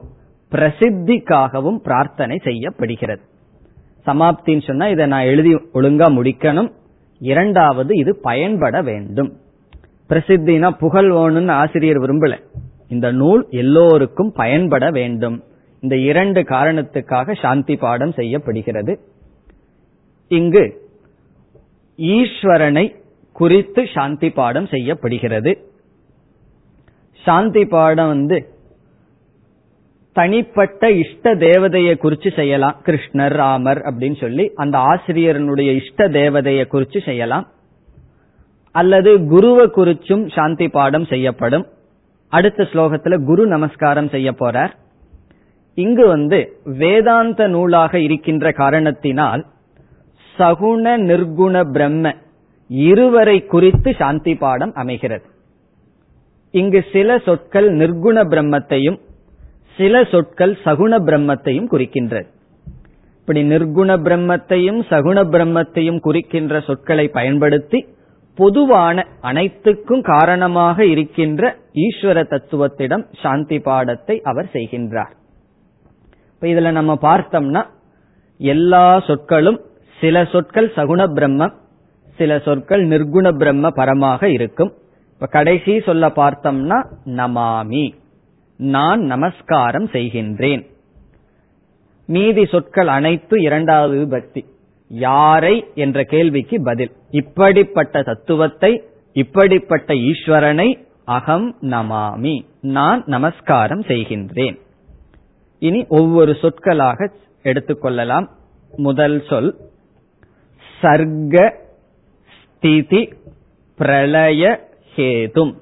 பிரசித்திக்காகவும் பிரார்த்தனை செய்யப்படுகிறது. சமாப்தின்னு சொன்னா இதை நான் எழுதி ஒழுங்கா முடிக்கணும், இரண்டாவது இது பயன்பட வேண்டும். பிரசித்தினா புகழ் வேணும்னு ஆசிரியர் விரும்பல, இந்த நூல் எல்லோருக்கும் பயன்பட வேண்டும். இந்த இரண்டு காரணத்துக்காக சாந்தி பாடம் செய்யப்படுகிறது. இங்கு ஈஸ்வரனை குறித்து சாந்தி பாடம் செய்யப்படுகிறது. சாந்தி பாடம் தனிப்பட்ட இஷ்ட தேவதையை குறித்து செய்யலாம், கிருஷ்ணர், ராமர் அப்படின்னு சொல்லி அந்த ஆசிரியருடைய இஷ்ட தேவதையை குறித்து செய்யலாம், அல்லது குருவை குறிச்சும் சாந்தி பாடம் செய்யப்படும். அடுத்த ஸ்லோகத்துல குரு நமஸ்காரம் செய்ய போறார். இங்கு வேதாந்த நூலாக இருக்கின்ற காரணத்தினால் சகுண நிர்குண பிரம்ம இருவரை குறித்து சாந்தி பாடம் அமைகிறது. இங்கு சில சொற்கள் நிர்குண பிரம்மத்தையும் சில சொற்கள் சகுண பிரம்மத்தையும் குறிக்கின்றது. இப்படி நிர்குண பிரம்மத்தையும் சகுண பிரம்மத்தையும் குறிக்கின்ற சொற்களை பயன்படுத்தி பொதுவான அனைத்துக்கும் காரணமாக இருக்கின்ற ஈஸ்வர தத்துவத்திடம் சாந்தி பாடத்தை அவர் செய்கின்றார். இப்ப இதுல நம்ம பார்த்தோம்னா எல்லா சொற்களும், சில சொற்கள் சகுண பிரம்மம், சில சொற்கள் நிர்குண பிரம்ம பரமாக இருக்கும். இப்ப கடைசி சொல்ல பார்த்தோம்னா நமாமி, நான் நமஸ்காரம் செய்கின்றேன். மீதி சொற்கள் அனைத்து இரண்டாவது பக்தி, யாரை என்ற கேள்விக்கு பதில். இப்படிப்பட்ட தத்துவத்தை, இப்படிப்பட்ட ஈஸ்வரனை அகம் நமாமி, நான் நமஸ்காரம் செய்கின்றேன். இனி ஒவ்வொரு சொற்களாக எடுத்துக்கொள்ளலாம். முதல் சொல் சர்க ஸ்திதி பிரளய ஹேதும்.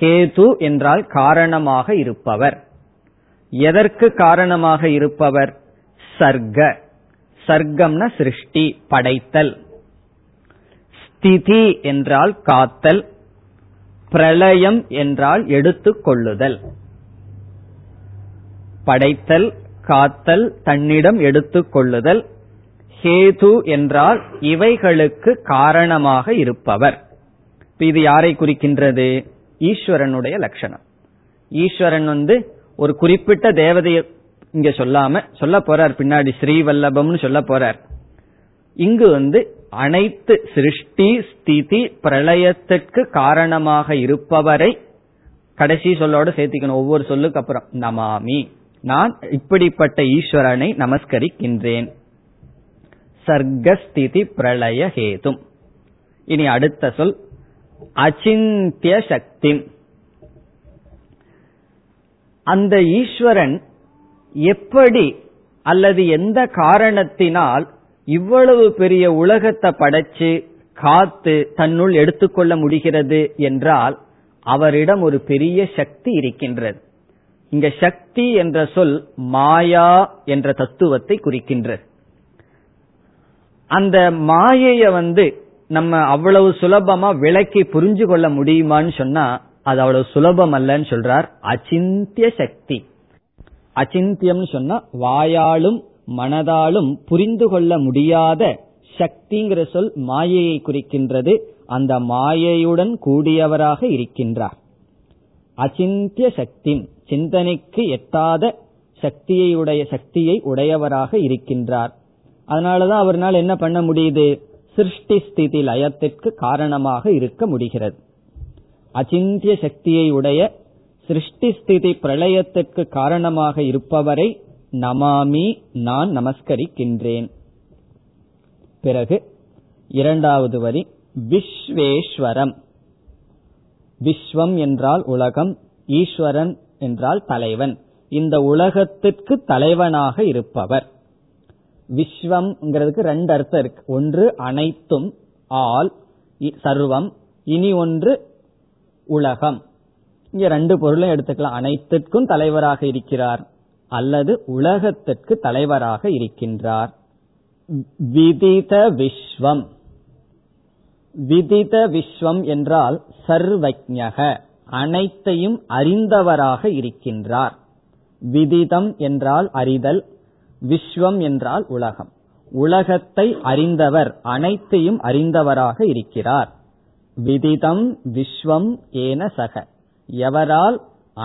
ஹேது என்றால் காரணமாக இருப்பவர். எதற்கு காரணமாக இருப்பவர்? சர்க. சர்க்கம்னா சிருஷ்டி, படைத்தல். ஸ்திதி என்றால் காத்தல். பிரளயம் என்றால் எடுத்துக்கொள்ளுதல். படைத்தல், காத்தல், தன்னிடம் எடுத்துக்கொள்ளுதல். ஹேது என்றால் இவைகளுக்கு காரணமாக இருப்பவர். இது யாரை குறிக்கின்றது? ஈஸ்வரனுடைய லட்சணம். ஈஸ்வரன் ஒரு குறிப்பிட்ட தேவதைய இங்க சொல்லாம சொல்ல போறார், பின்னாடி ஸ்ரீவல்லபம்னு சொல்ல போறார். இங்கு அனைத்து சிருஷ்டி ஸ்திதி பிரளயத்திற்கு காரணமாக இருப்பவரை கடைசி சொல்லோட சேர்த்திக்கணும். ஒவ்வொரு சொல்லுக்கு அப்புறம் நமாமி, நான் இப்படிப்பட்ட ஈஸ்வரனை நமஸ்கரிக்கின்றேன். சர்க்கஸ்திதி பிரளய ஹேதும். இனி அடுத்த சொல் அச்சிந்திய சக்தி. அந்த ஈஸ்வரன் எப்படி அல்லது எந்த காரணத்தினால் இவ்வளவு பெரிய உலகத்தை படைச்சு காத்து தன்னுள் எடுத்துக்கொள்ள முடிகிறது என்றால் அவரிடம் ஒரு பெரிய சக்தி இருக்கின்றது. இங்க சக்தி என்ற சொல் மாயா என்ற தத்துவத்தை குறிக்கின்றது. அந்த மாயைய நம்ம அவ்வளவு சுலபமா விளக்கி புரிஞ்சு கொள்ள முடியுமான்னு சொன்னா அது அவ்வளவு சுலபம் அல்லன்னு சொல்றார். அச்சிந்திய சக்தி. அச்சிந்தியம் சொன்னா வாயாலும் மனதாலும் புரிந்து கொள்ள முடியாத சக்திங்கிற சொல் மாயையை குறிக்கின்றது. அந்த மாயையுடன் கூடியவராக இருக்கின்றார். அச்சிந்திய சக்தி, சிந்தனைக்கு எட்டாத சக்தியை உடையவராக இருக்கின்றார். அதனாலதான் அவரால் என்ன பண்ண முடியுது? சிருஷ்டி ஸ்திதி லயத்திற்கு காரணமாக இருக்க முடிகிறது. அச்சிந்திய சக்தியை உடைய சிருஷ்டி ஸ்திதி பிரளயத்திற்கு காரணமாக இருப்பவரை நமாமி, நான் நமஸ்கரிக்கின்றேன். பிறகு இரண்டாவது வரி விஸ்வேஸ்வரம். விஸ்வம் என்றால் உலகம், ஈஸ்வரன் என்றால் தலைவன். இந்த உலகத்திற்கு தலைவனாக இருப்பவர். விஸ்வம்ங்கிறதுக்கு ரெண்டு அர்த்தம் இருக்கு. ஒன்று அனைத்தும், ஆல் சர்வம். இனி ஒன்று உலகம். இங்க ரெண்டு பொருளும் எடுத்துக்கலாம். அனைத்திற்கும் தலைவராக இருக்கிறார் அல்லது உலகத்திற்கு தலைவராக இருக்கின்றார். விதித விஸ்வம். விதித விஸ்வம் என்றால் சர்வஜ்ஞக, அனைத்தையும் அறிந்தவராக இருக்கின்றார். விதிதம் என்றால் அறிதல், விஸ்வம் என்றால் உலகம். உலகத்தை அறிந்தவர், அனைத்தையும் அறிந்தவராக இருக்கிறார். விதிதம் விஸ்வம் ஏன சக, எவரால்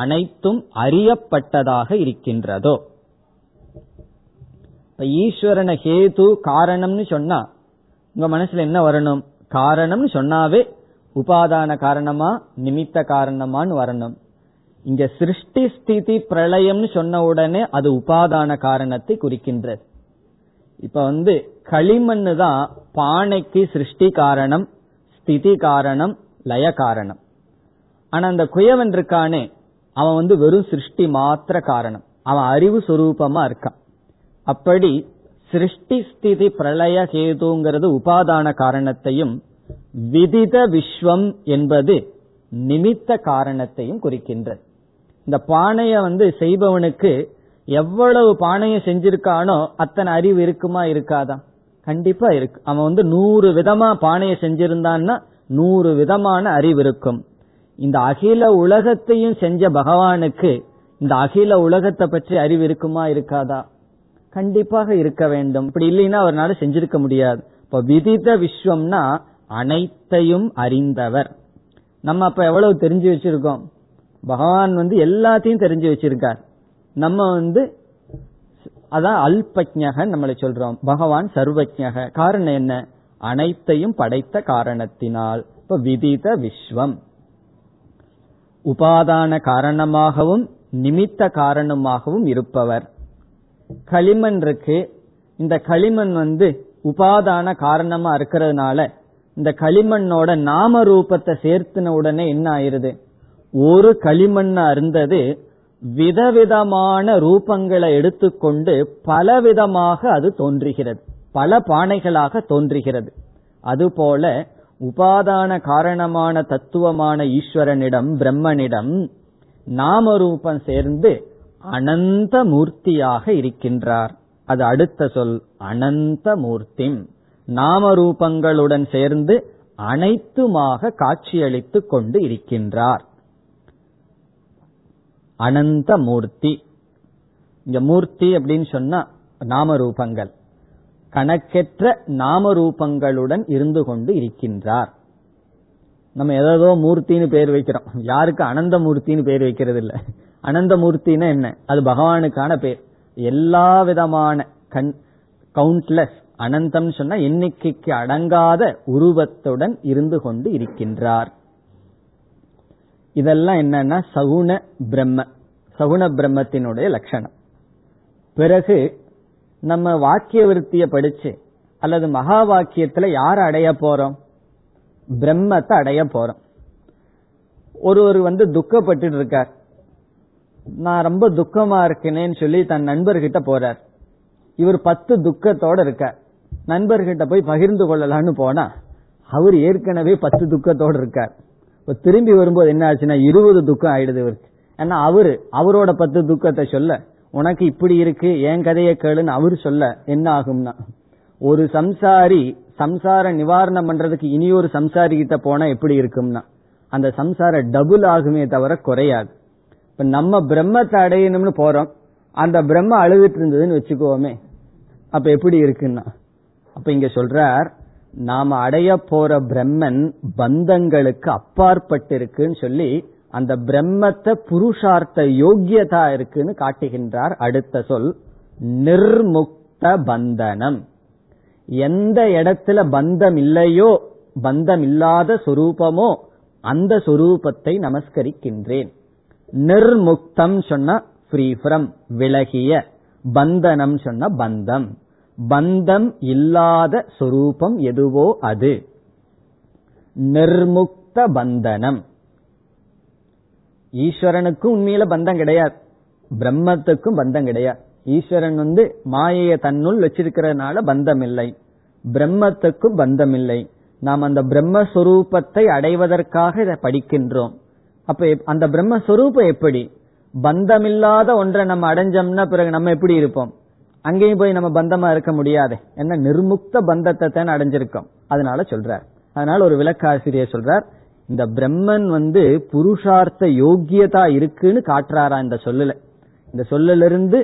அனைத்தும் அறியப்பட்டதாக இருக்கின்றதோ. இப்ப ஈஸ்வரன ஹேது காரணம்னு சொன்னா உங்க மனசுல என்ன வரணும்? காரணம்னு சொன்னாவே உபாதான காரணமா நிமித்த காரணமான்னு வரணும். இங்க சிருஷ்டி ஸ்திதி பிரளயம்னு சொன்ன உடனே அது உபாதான காரணத்தை குறிக்கின்றது. இப்ப களிமண்ணு தான் பானைக்கு சிருஷ்டி காரணம், ஸ்திதி காரணம், லய காரணம். ஆனா அந்த குயவன் இருக்கானே, அவன் வெறும் சிருஷ்டி மாத்திர காரணம், அவன் அறிவு சுரூபமா இருக்கான். அப்படி சிருஷ்டி ஸ்திதி பிரளய ஹேதுங்கிறது உபாதான காரணத்தையும், விதித விஸ்வம் என்பது நிமித்த காரணத்தையும் குறிக்கின்றது. இந்த பானைய செய்பவனுக்கு எவ்வளவு பானையை செஞ்சிருக்கானோ அத்தனை அறிவு இருக்குமா இருக்காதான்? கண்டிப்பா இருக்கு. அவன் 100 விதமா பானையை செஞ்சிருந்தான்னா 100 விதமான அறிவு இருக்கும். இந்த அகில உலகத்தையும் செஞ்ச பகவானுக்கு இந்த அகில உலகத்தை பற்றி அறிவு இருக்குமா இருக்காதா? கண்டிப்பாக இருக்க வேண்டும். இப்படி இல்லைன்னா அவரால செஞ்சிருக்க முடியாது. இப்ப விதித விஸ்வம்னா அனைத்தையும் அறிந்தவர். நம்ம அப்ப எவ்வளவு தெரிஞ்சு வச்சிருக்கோம்? பகவான் எல்லாத்தையும் தெரிஞ்சு வச்சிருக்கார். நம்ம அதான் அல்பஜ்ஞக நம்மளை சொல்றோம். பகவான் சர்வஜ்ஞக. காரணம் என்ன? அனைத்தையும் படைத்த காரணத்தினால். இப்ப விதித விஸ்வம் உபாதான காரணமாகவும் நிமித்த காரணமாகவும் இருப்பவர். களிமண் இருக்கு. இந்த களிமண் உபாதான காரணமா இருக்கிறதுனால இந்த களிமண்ணோட நாம ரூபத்தை சேர்த்தின உடனே என்ன ஆயிருது? ஒரு களிமண்ணா இருந்தது விதவிதமான ரூபங்களை எடுத்துக்கொண்டு பலவிதமாக அது தோன்றுகிறது, பல பானைகளாக தோன்றுகிறது. அதுபோல உபாதான காரணமான தத்துவமான ஈஸ்வரனிடம், பிரம்மனிடம் நாம ரூபம் சேர்ந்து அனந்த மூர்த்தியாக இருக்கின்றார். அது அடுத்த சொல் அனந்த மூர்த்தி. நாம ரூபங்களுடன் சேர்ந்து அனைத்துமாக காட்சியளித்துக் கொண்டு இருக்கின்றார். அனந்த மூர்த்தி. இங்க மூர்த்தி அப்படின்னு சொன்னா நாமரூபங்கள், கணக்கற்ற நாமரூபங்களுடன் இருந்து கொண்டு இருக்கின்றார். நம்ம ஏதோ மூர்த்தின்னு பேர் வைக்கிறோம். யாருக்கு அனந்த மூர்த்தின்னு பேர் வைக்கிறது இல்ல. அனந்த மூர்த்தின்னா என்ன? அது பகவானுக்கான பேர். எல்லா விதமான கவுண்ட்லெஸ், அனந்தம் சொன்னா எண்ணிக்கைக்கு அடங்காத உருவத்துடன் இருந்து கொண்டு இருக்கின்றார். இதெல்லாம் என்னன்னா சகுண பிரம்ம, சகுண பிரம்மத்தினுடைய லட்சணம். பிறகு நம்ம வாக்கிய விருத்திய படிச்சு அல்லது மகா வாக்கியத்துல யார் அடைய போறோம்? பிரம்மத்தை அடைய போறோம். ஒருவர் துக்கப்பட்டு இருக்கார், நான் ரொம்ப துக்கமா இருக்கேன்னு சொல்லி தன் நண்பர்கிட்ட போறார். இவர் 10 துக்கத்தோட இருக்கார். நண்பர்கிட்ட போய் பகிர்ந்து கொள்ளலான்னு போனா அவர் ஏற்கனவே 10 துக்கத்தோடு இருக்கார். திரும்பி வரும்போது என்ன ஆச்சுன்னா 20 துக்கம் ஆயிடுது இவருக்கு. ஏன்னா அவரோட 10 துக்கத்தை சொல்ல, உனக்கு இப்படி இருக்கு என் கதையை கேளுன்னு அவர் சொல்ல என்ன ஆகும்னா, ஒரு சம்சாரி சம்சார நிவாரணம் பண்றதுக்கு இனி ஒரு சம்சாரி கிட்ட போனா எப்படி இருக்கும்னா அந்த சம்சார டபுள் ஆகுமே தவிர குறையாது. இப்ப நம்ம பிரம்மத்தை அடையணும்னு போறோம், அந்த பிரம்ம அழுதுட்டு இருந்ததுன்னு வச்சுக்கோமே, அப்ப எப்படி இருக்குன்னா. அப்ப இங்க சொல்றார், நாம அடைய போற பிரம்மன் பந்தங்களுக்கு அப்பாற்பட்டு இருக்குன்னு சொல்லி அந்த பிரம்மத்தை புருஷார்த்த யோக்கியதா இருக்குன்னு காட்டுகின்றார். அடுத்த சொல் நிர்முக்த பந்தனம். எந்த இடத்துல பந்தம் இல்லையோ, பந்தம் இல்லாத சொரூபமோ, அந்த சொரூபத்தை நமஸ்கரிக்கின்றேன். நிர்முக்தம் சொன்னா ஃப்ரீ ஃப்ரம், விலகிய. பந்தனம் சொன்னா பந்தம், பந்தம் இல்லாத சொரூபம் எதுவோ அது நிர்முக்த பந்தனம். ஈஸ்வரனுக்கும் உண்மையில பந்தம் கிடையாது, பிரம்மத்துக்கும் பந்தம் கிடையாது. ஈஸ்வரன் மாயைய தன்னுள் வச்சிருக்கிறதுனால பந்தம் இல்லை, பிரம்மத்துக்கும் பந்தம் இல்லை. நாம் அந்த பிரம்மஸ்வரூபத்தை அடைவதற்காக இதை படிக்கின்றோம். அப்ப அந்த பிரம்மஸ்வரூபம் எப்படி? பந்தமில்லாத ஒன்றை நம்ம அடைஞ்சோம்னா பிறகு நம்ம எப்படி இருப்போம்? அங்கேயும் போய் நம்ம பந்தமா இருக்க முடியாது. என்ன நிர்முக்த பந்தத்தை தான் அடைஞ்சிருக்கோம். அதனால சொல்றார், அதனால ஒரு விளக்காசிரியர் சொல்றார், இந்த பிரம்மன் புருஷார்த்த யோக்கியதா இருக்குன்னு காட்டுறாரா இந்த சொல்லல. இந்த சொல்லிலிருந்து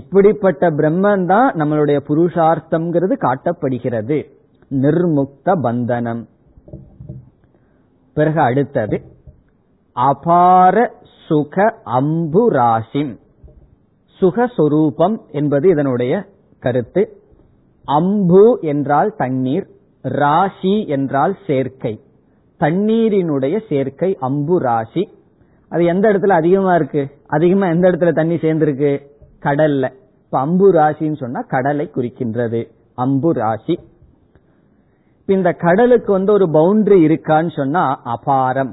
இப்படிப்பட்ட பிரம்மன் தான் நம்மளுடைய புருஷார்த்தம் காட்டப்படுகிறது, நிர்முக்த பந்தனம். பிறகு அடுத்தது அபார சுக அம்பு ராசி, சுகஸ்வரூபம் என்பது இதனுடைய கருத்து. அம்பு என்றால் தண்ணீர், ராசி என்றால் சேர்க்கை, தண்ணீரினுடைய சேர்க்கை அம்பு ராசி. அது எந்த இடத்துல அதிகமா இருக்கு? அதிகமா எந்த இடத்துல தண்ணி சேர்ந்திருக்கு? கடல்ல. இப்ப அம்பு ராசின்னு சொன்னா கடலை குறிக்கின்றது அம்பு ராசி. இந்த கடலுக்கு ஒரு பவுண்டரி இருக்கான்னு சொன்னா அபாரம்.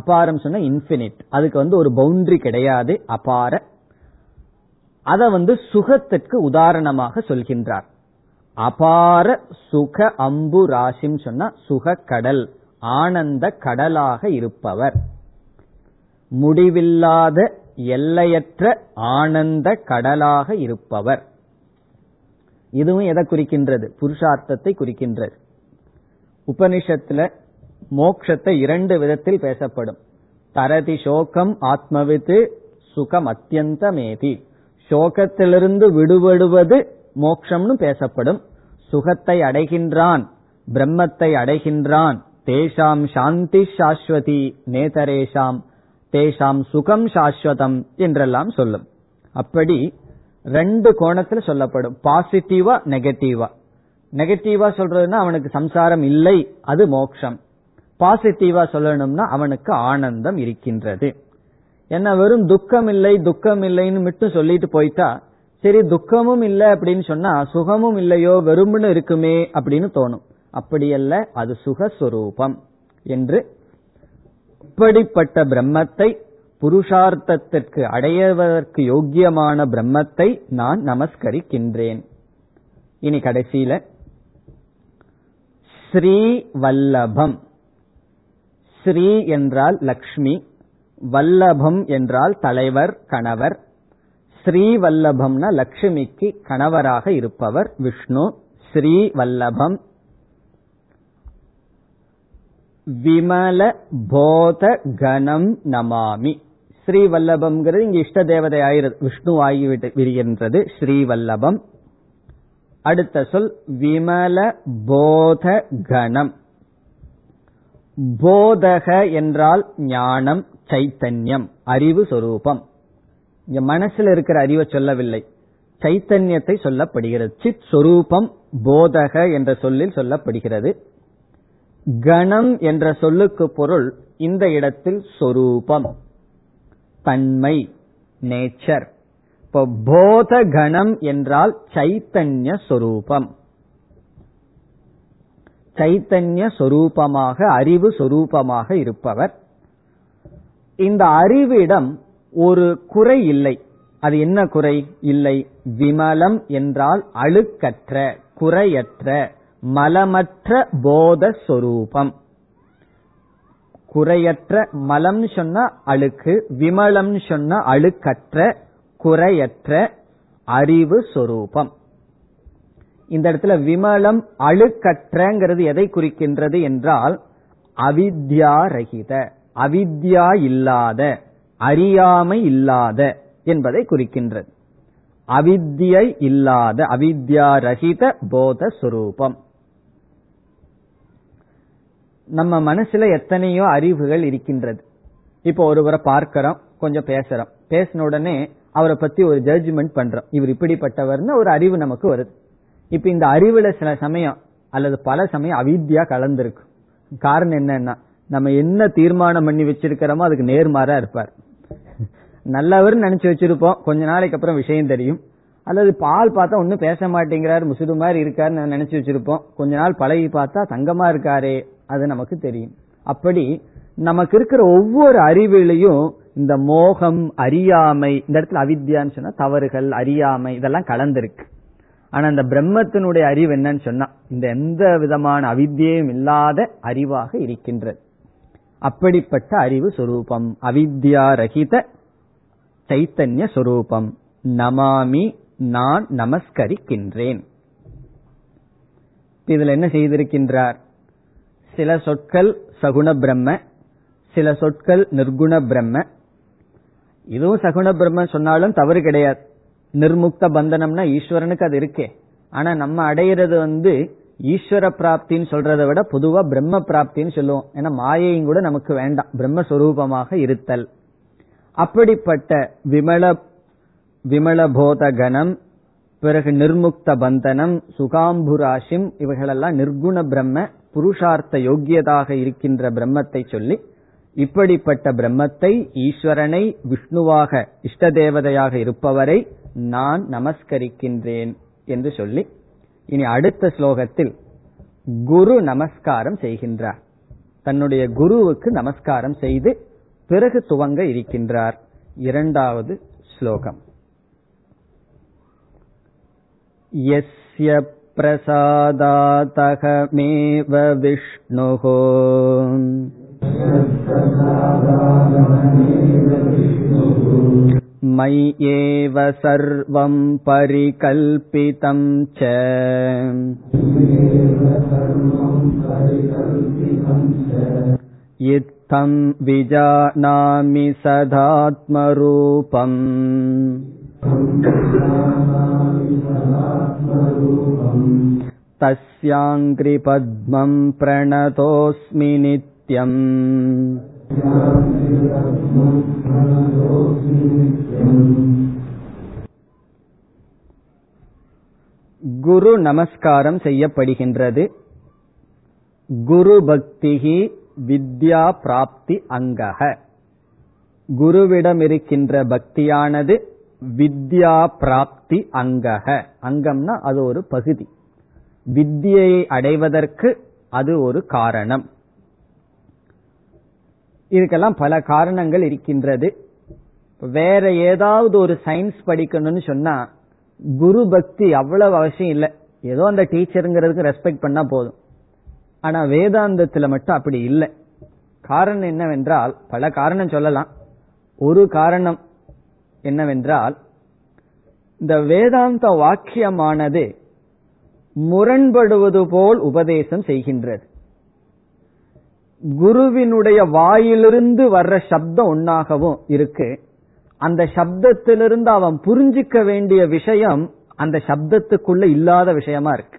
அபாரம் சொன்னா இன்ஃபினிட். அதுக்கு ஒரு பவுண்டரி கிடையாது அபார. அத சுகத்திற்கு உதாரணமாக சொல்கின்றார். அபார சுக அம்பு ராசின்னு சொன்னா சுக கடல், ஆனந்த கடலாக இருப்பவர், முடிவில்லாத எல்லையற்ற ஆனந்த கடலாக இருப்பவர். இதுவும் எதை குறிக்கின்றது? புருஷார்த்தத்தை குறிக்கின்றது. உபனிஷத்துல மோட்சத்தை 2 விதத்தில் பேசப்படும். தரதி சோகம் ஆத்மவித்து சுகம் அத்தியந்தமேதி. சோகத்திலிருந்து விடுபடுவது மோட்சம்னு பேசப்படும். சுகத்தை அடைகின்றான், பிரம்மத்தை அடைகின்றான். தேஷாம் சாந்தி சாஸ்வதி நேதரேஷாம் தேஷாம் சுகம் சாஸ்வதம் என்றெல்லாம் சொல்லும். அப்படி 2 கோணத்துல சொல்லப்படும், பாசிட்டிவா நெகட்டிவா. நெகட்டிவா சொல்றதுன்னா அவனுக்கு சம்சாரம் இல்லை, அது மோட்சம். பாசிட்டிவா சொல்லணும்னா அவனுக்கு ஆனந்தம் இருக்கின்றது. என்ன, வெறும் துக்கம் இல்லை துக்கம் இல்லைன்னு மட்டும் சொல்லிட்டு போயிட்டா சரி, துக்கமும் இல்லை அப்படின்னு சொன்னா சுகமும் இல்லையோ வெறும்னு இருக்குமே அப்படின்னு தோணும். அப்படியல்ல, அது சுகஸ்வரூபம் என்று. இப்படிப்பட்ட பிரம்மத்தை, புருஷார்த்தத்திற்கு அடையவதற்கு யோக்கியமான பிரம்மத்தை நான் நமஸ்கரிக்கின்றேன். இனி கடைசியில ஸ்ரீ வல்லபம். ஸ்ரீ என்றால் லக்ஷ்மி, வல்லபம் என்றால் தலைவர் கணவர். ஸ்ரீ வல்லபம்னா லக்ஷ்மிக்கு கணவராக இருப்பவர் விஷ்ணு, ஸ்ரீ வல்லபம். விமல போத கணம் நமாமி. ஸ்ரீவல்லபம் இங்க இஷ்ட தேவதை ஆகிறது, விஷ்ணு ஆகிவிட்டு விரிகின்றது ஸ்ரீவல்லபம். அடுத்த சொல் விமல போத கணம். போதக என்றால் ஞானம், சைத்தன்யம், அறிவு சொரூபம். இங்க மனசுல இருக்கிற அறிவை சொல்லவில்லை, சைத்தன்யத்தை சொல்லப்படுகிறது. சித் சொரூபம் போதக என்ற சொல்லில் சொல்லப்படுகிறது. கணம் என்ற சொல்லுக்கு பொருள் இந்த இடத்தில் சொரூபம், தன்மை, நேச்சர். இப்போ போத கணம் என்றால் சைத்தன்ய சொரூபம். சைத்தன்ய சொரூபமாக, அறிவு சொரூபமாக இருப்பவர். இந்த அறிவிடம் ஒரு குறை இல்லை. அது என்ன குறை இல்லை? விமலம் என்றால் அழுக்கற்ற, குறையற்ற, மலமற்ற போத சொரூபம். குறையற்ற, மலம் சொன்ன அழுக்கு, விமலம் சொன்ன அழுக்கற்ற, குறையற்ற அறிவு சொரூபம். இந்த இடத்துல விமலம், அழுக்கற்றங்கிறது எதை குறிக்கின்றது என்றால் அவித்யா ரஹித, அவித்யா இல்லாத, அறியாமை இல்லாத என்பதை குறிக்கின்றது. அவித்யை இல்லாத, அவித்யா ரஹித போத சுரூபம். நம்ம மனசுல எத்தனையோ அறிவுகள் இருக்கின்றது. இப்போ ஒருவரை பார்க்கிறோம், கொஞ்சம் பேசுறோம், பேசின உடனே அவரை பத்தி ஒரு ஜட்ஜ்மெண்ட் பண்றோம், இவர் இப்படிப்பட்டவர்னு ஒரு அறிவு நமக்கு வருது. இப்ப இந்த அறிவுல சில சமயம் அல்லது பல சமயம் அவித்யா கலந்திருக்கு. காரணம் என்னன்னா, நம்ம என்ன தீர்மானம் பண்ணி வச்சிருக்கிறோமோ அதுக்கு நேர்மாறா இருப்பார். நல்லவர் நினைச்சு வச்சிருப்போம், கொஞ்ச நாளைக்கு அப்புறம் விஷயம் தெரியும். அல்லது பால் பார்த்தா ஒன்னும் பேச மாட்டேங்கிறாரு, முசுடு மாதிரி இருக்காருன்னு நினைச்சு வச்சிருப்போம், கொஞ்ச நாள் பழகி பார்த்தா தங்கமா இருக்காரே, அது நமக்கு தெரியும். அப்படி நமக்கு இருக்கிற ஒவ்வொரு அறிவிலையும் இந்த மோகம், அறியாமை, இந்த இடத்துல அவித்யான்னு சொன்னா தவறுகள், அறியாமை, இதெல்லாம் கலந்திருக்கு. ஆனா இந்த பிரம்மத்தினுடைய அறிவு என்னன்னு சொன்னா இந்த எந்த விதமான அவித்யும் இல்லாத அறிவாக இருக்கின்றது. அப்படிப்பட்ட அறிவு சொரூபம் அவித்யா ரஹித சைத்தன்ய சொரூபம். நமாமி, நான் நமஸ்கரிக்கின்றேன். இதுல என்ன செய்திருக்கின்றார்? சில சொற்கள் சகுண பிரம்ம, சில சொற்கள் நிர்குண பிரம்ம. இதுவும் சகுண பிரம்ம சொன்னாலும் தவறு கிடையாது. நிர்முக்த பந்தனம்னா ஈஸ்வரனுக்கு அது இருக்கே. ஆனா நம்ம அடையிறது ஈஸ்வர பிராப்தின்னு சொல்றதை விட பொதுவா பிரம்ம பிராப்தின்னு சொல்லுவோம். ஏன்னா மாயையும் கூட நமக்கு வேண்டாம், பிரம்மஸ்வரூபமாக இருத்தல். அப்படிப்பட்ட விமல போதகனம், பிறகு நிர்முக்த பந்தனம், சுகாம்புராசிம், இவைகளெல்லாம் நிர்குண பிரம்ம, புருஷார்த்த யோக்கியதாக இருக்கின்ற பிரம்மத்தை சொல்லி, இப்படிப்பட்ட பிரம்மத்தை, ஈஸ்வரனை, விஷ்ணுவாக இஷ்ட தேவதையாக இருப்பவரை நான் நமஸ்கரிக்கின்றேன் என்று சொல்லி, இனி அடுத்த ஸ்லோகத்தில் குரு நமஸ்காரம் செய்கின்றார். தன்னுடைய குருவுக்கு நமஸ்காரம் செய்து பிறகு துவங்க இருக்கின்றார். இரண்டாவது ஸ்லோகம். யஸ்ய பிரசாதாதகமேவ விஷ்ணுஹோ மயி ஏவ சர்வம் பரிகல்பிதம் ச இத்தம் விஜானாமி சதாத்மரூபம் தஸ்யாங்கிரி பத்மம் பிரணதோஸ்மி நித்யம் குரு நமஸ்காரம் செய்யப்படுகின்றது. குரு பக்திஹி வித்யா பிராப்தி அங்கஹ. குருவிடம் இருக்கின்ற பக்தியானது வித்யா பிராப்தி அங்கஹ. அங்கம்னா அது ஒரு பகுதி. வித்யை அடைவதற்கு அது ஒரு காரணம். இதுக்கெல்லாம் பல காரணங்கள் இருக்கின்றது. வேற ஏதாவது ஒரு சயின்ஸ் படிக்கணும்னு சொன்னா குரு பக்தி அவ்வளவு அவசியம் இல்லை. ஏதோ அந்த டீச்சருங்கிறதுக்கு ரெஸ்பெக்ட் பண்ணா போதும். ஆனா வேதாந்தத்துல மட்டும் அப்படி இல்லை. காரணம் என்னவென்றால், பல காரணம் சொல்லலாம். ஒரு காரணம் என்னவென்றால், இந்த வேதாந்த வாக்கியமானது முரண்படுவது போல் உபதேசம் செய்கின்றது. குருவினுடைய வாயிலிருந்து வர்ற சப்தம் ஒன்னாகவும் இருக்கு. அந்த சப்தத்திலிருந்து அவன் புரிஞ்சிக்க வேண்டிய விஷயம் அந்த சப்தத்துக்குள்ள இல்லாத விஷயமா இருக்கு.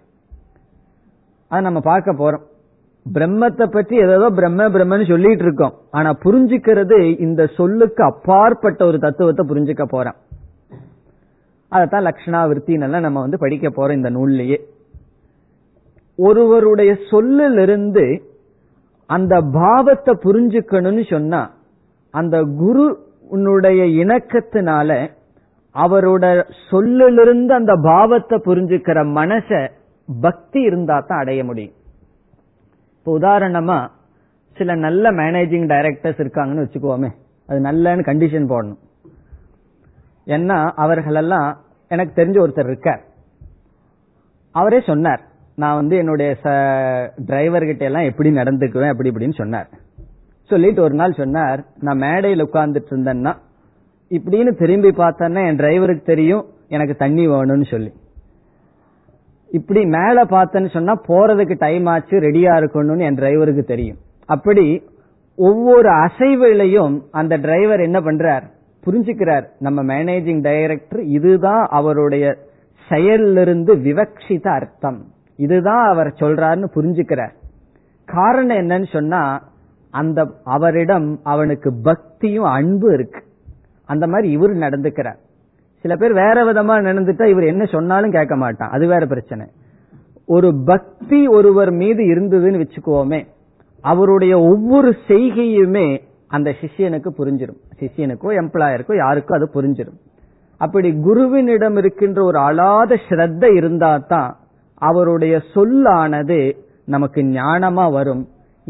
அது நம்ம பார்க்க போறோம். பிரம்மத்தை பற்றி ஏதோ பிரம்ம பிரம்மன்னு சொல்லிட்டு இருக்கோம், ஆனா புரிஞ்சுக்கிறது இந்த சொல்லுக்கு அப்பாற்பட்ட ஒரு தத்துவத்தை புரிஞ்சுக்க போறோம். அதத்தான் லட்சணாவிருத்தின்னு நம்ம வந்து படிக்க போறோம் இந்த நூல்லையே. ஒருவருடைய சொல்லிலிருந்து அந்த பாவத்தை புரிஞ்சுக்கணும்னு சொன்னா அந்த குரு உன்னுடைய இணக்கத்தினால அவரோட சொல்லிலிருந்து அந்த பாவத்தை புரிஞ்சுக்கிற மனச பக்தி இருந்தா தான் அடைய முடியும். இப்போ உதாரணமா சில நல்ல மேனேஜிங் டைரக்டர்ஸ் இருக்காங்கன்னு வச்சுக்கோமே, அது நல்லன்னு கண்டிஷன் போடணும். ஏன்னா அவர்களெல்லாம் எனக்கு தெரிஞ்ச ஒருத்தர் இருக்கார், அவரே சொன்னார், நான் வந்து என்னுடைய டிரைவர்கிட்ட எல்லாம் எப்படி நடந்துக்குவேன் அப்படி இப்படின்னு சொன்னார். சொல்லிட்டு ஒரு நாள் சொன்னார், நான் மேடையில் உட்கார்ந்துட்டு இருந்தேன்னா இப்படின்னு திரும்பி பார்த்தேன்னா என் டிரைவருக்கு தெரியும் எனக்கு தண்ணி வேணும்னு சொல்லி, இப்படி மேலே பார்த்தேன்னு சொன்னா போறதுக்கு டைம் ஆச்சு ரெடியா இருக்கணும்னு என் டிரைவருக்கு தெரியும். அப்படி ஒவ்வொரு அசைவிலையும் அந்த டிரைவர் என்ன பண்றார் புரிஞ்சுக்கிறார், நம்ம மேனேஜிங் டைரக்டர் இதுதான் அவருடைய செயலிருந்து விவக்ஷித அர்த்தம், இதுதான் அவர் சொல்றாருன்னு புரிஞ்சுக்கிறார். காரணம் என்னன்னு சொன்னா அந்த அவரிடம் அவனுக்கு பக்தியும் அன்பு இருக்கு. அந்த மாதிரி இவர் நடந்துக்கிறார். சில பேர் வேற விதமா நடந்துட்டா இவர் என்ன சொன்னாலும் கேட்க மாட்டான், அது வேற பிரச்சனை. ஒரு பக்தி ஒருவர் மீது இருந்ததுன்னு வச்சுக்கோமே, அவருடைய ஒவ்வொரு செய்கையுமே அந்த சிஷியனுக்கு புரிஞ்சிடும், சிஷியனுக்கோ எம்ப்ளாயருக்கோ யாருக்கோ அது புரிஞ்சிடும். அப்படி குருவினிடம் இருக்கின்ற ஒரு அலாத ஸ்ரத்த இருந்தா தான் அவருடைய சொல்லானது நமக்கு ஞானமா வரும்.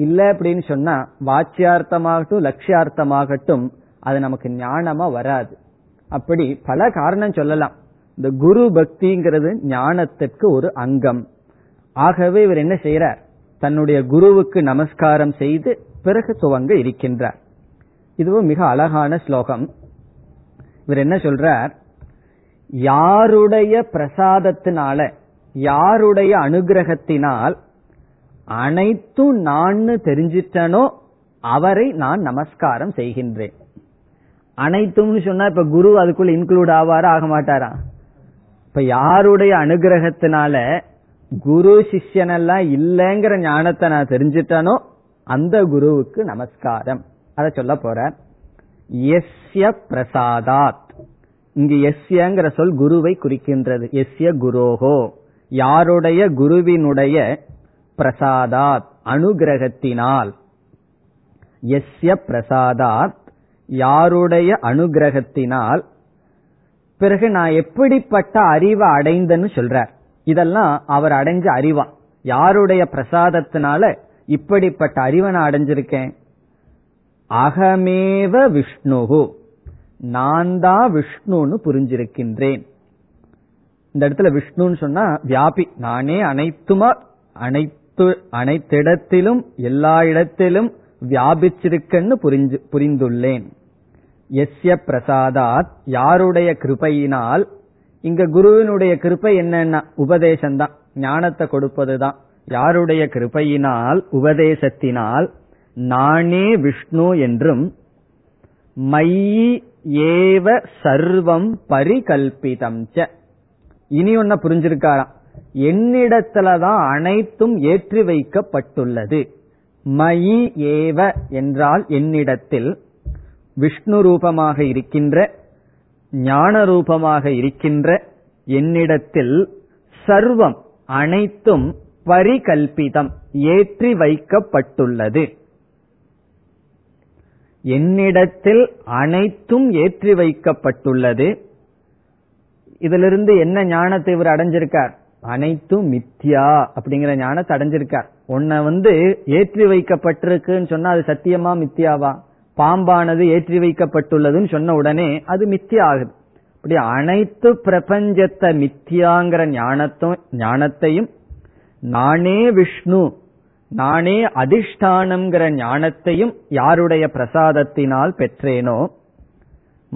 இல்ல அப்படின்னு சொன்னா வாச்சியார்த்தமாகட்டும் லட்சியார்த்தமாகட்டும் அது நமக்கு ஞானமா வராது. அப்படி பல காரணம் சொல்லலாம். இந்த குரு பக்திங்கிறது ஞானத்திற்கு ஒரு அங்கம். ஆகவே இவர் என்ன செய்யறார், தன்னுடைய குருவுக்கு நமஸ்காரம் செய்து பிறகு துவங்க இருக்கின்றார். இதுவும் மிக அழகான ஸ்லோகம். இவர் என்ன சொல்றார், யாருடைய பிரசாதத்தினால யாருடைய அனுகிரகத்தினால் அனைத்தும் நான் தெரிஞ்சிட்டனோ அவரை நான் நமஸ்காரம் செய்கின்றேன். அனைத்தும்னு சொன்னா இப்ப குரு அதுக்குள்ள இன்க்ளூட் ஆவாரா ஆக மாட்டாரா? இப்ப யாருடைய அனுகிரகத்தினால குரு சிஷ்யனெல்லாம் இல்லைங்கிற ஞானத்தை நான் தெரிஞ்சிட்டனோ அந்த குருவுக்கு நமஸ்காரம். அத சொல்ல போற எஸ்ய பிரசாதாத், இங்கு எஸ்யங்கிற சொல் குருவை குறிக்கின்றது. எஸ்ய குரோஹோ, யாருடைய குருவினுடைய பிரசாதாத் அனுகிரகத்தினால், எஸ்ய பிரசாதாத் யாருடைய அனுகிரகத்தினால். பிறகு நான் எப்படிப்பட்ட அறிவை அடைந்தன்னு சொல்றார். இதெல்லாம் அவர் அடைஞ்ச அறிவா, யாருடைய பிரசாதத்தினால இப்படிப்பட்ட அறிவை நான் அடைஞ்சிருக்கேன். அகமேவ விஷ்ணுஹு, நான் தான் விஷ்ணுன்னு புரிஞ்சிருக்கின்றேன். இந்த இடத்துல விஷ்ணுன்னு சொன்னா வியாபி, நானே அனைத்துமா அனைத்திடத்திலும் எல்லா இடத்திலும் வியாபிச்சிருக்கன்னு புரிந்துள்ளேன். எஸ்ய பிரசாதாத், யாருடைய கிருபையினால். இங்க குருவினுடைய கிருபை என்னன்னா உபதேசம்தான், ஞானத்தை கொடுப்பதுதான். யாருடைய கிருபையினால் உபதேசத்தினால் நானே விஷ்ணு என்றும், மயி ஏவ சர்வம் பரிகல்பிதம் ச. இனி ஒன்ன புரிஞ்சிருக்காராம், என்னிடத்துலதான் அனைத்தும் ஏற்றி வைக்கப்பட்டுள்ளது. மயி ஏவ என்றால் என்னிடத்தில், விஷ்ணு ரூபமாக இருக்கின்ற ஞான ரூபமாக இருக்கின்ற என்னிடத்தில் சர்வம் அனைத்தும் பரிகல்பிதம் ஏற்றி வைக்கப்பட்டுள்ளது. என்னிடத்தில் அனைத்தும் ஏற்றி வைக்கப்பட்டுள்ளது. இதிலிருந்து என்ன ஞானத்தை இவர் அடைஞ்சிருக்கார், அனைத்தும் மித்யா அப்படிங்கிற ஞானத்தை அடைஞ்சிருக்கார். உன்னை வந்து ஏற்றி வைக்கப்பட்டிருக்குன்னு சொன்னா அது சத்தியமா மித்தியாவா? பாம்பானது ஏற்றி வைக்கப்பட்டுள்ளதுன்னு சொன்ன உடனே அது மித்தியா ஆகுது. அப்படி அனைத்து பிரபஞ்சத்தை மித்தியாங்கிற ஞானத்தையும் நானே விஷ்ணு நானே அதிஷ்டானம்ங்கிற ஞானத்தையும் யாருடைய பிரசாதத்தினால் பெற்றேனோ,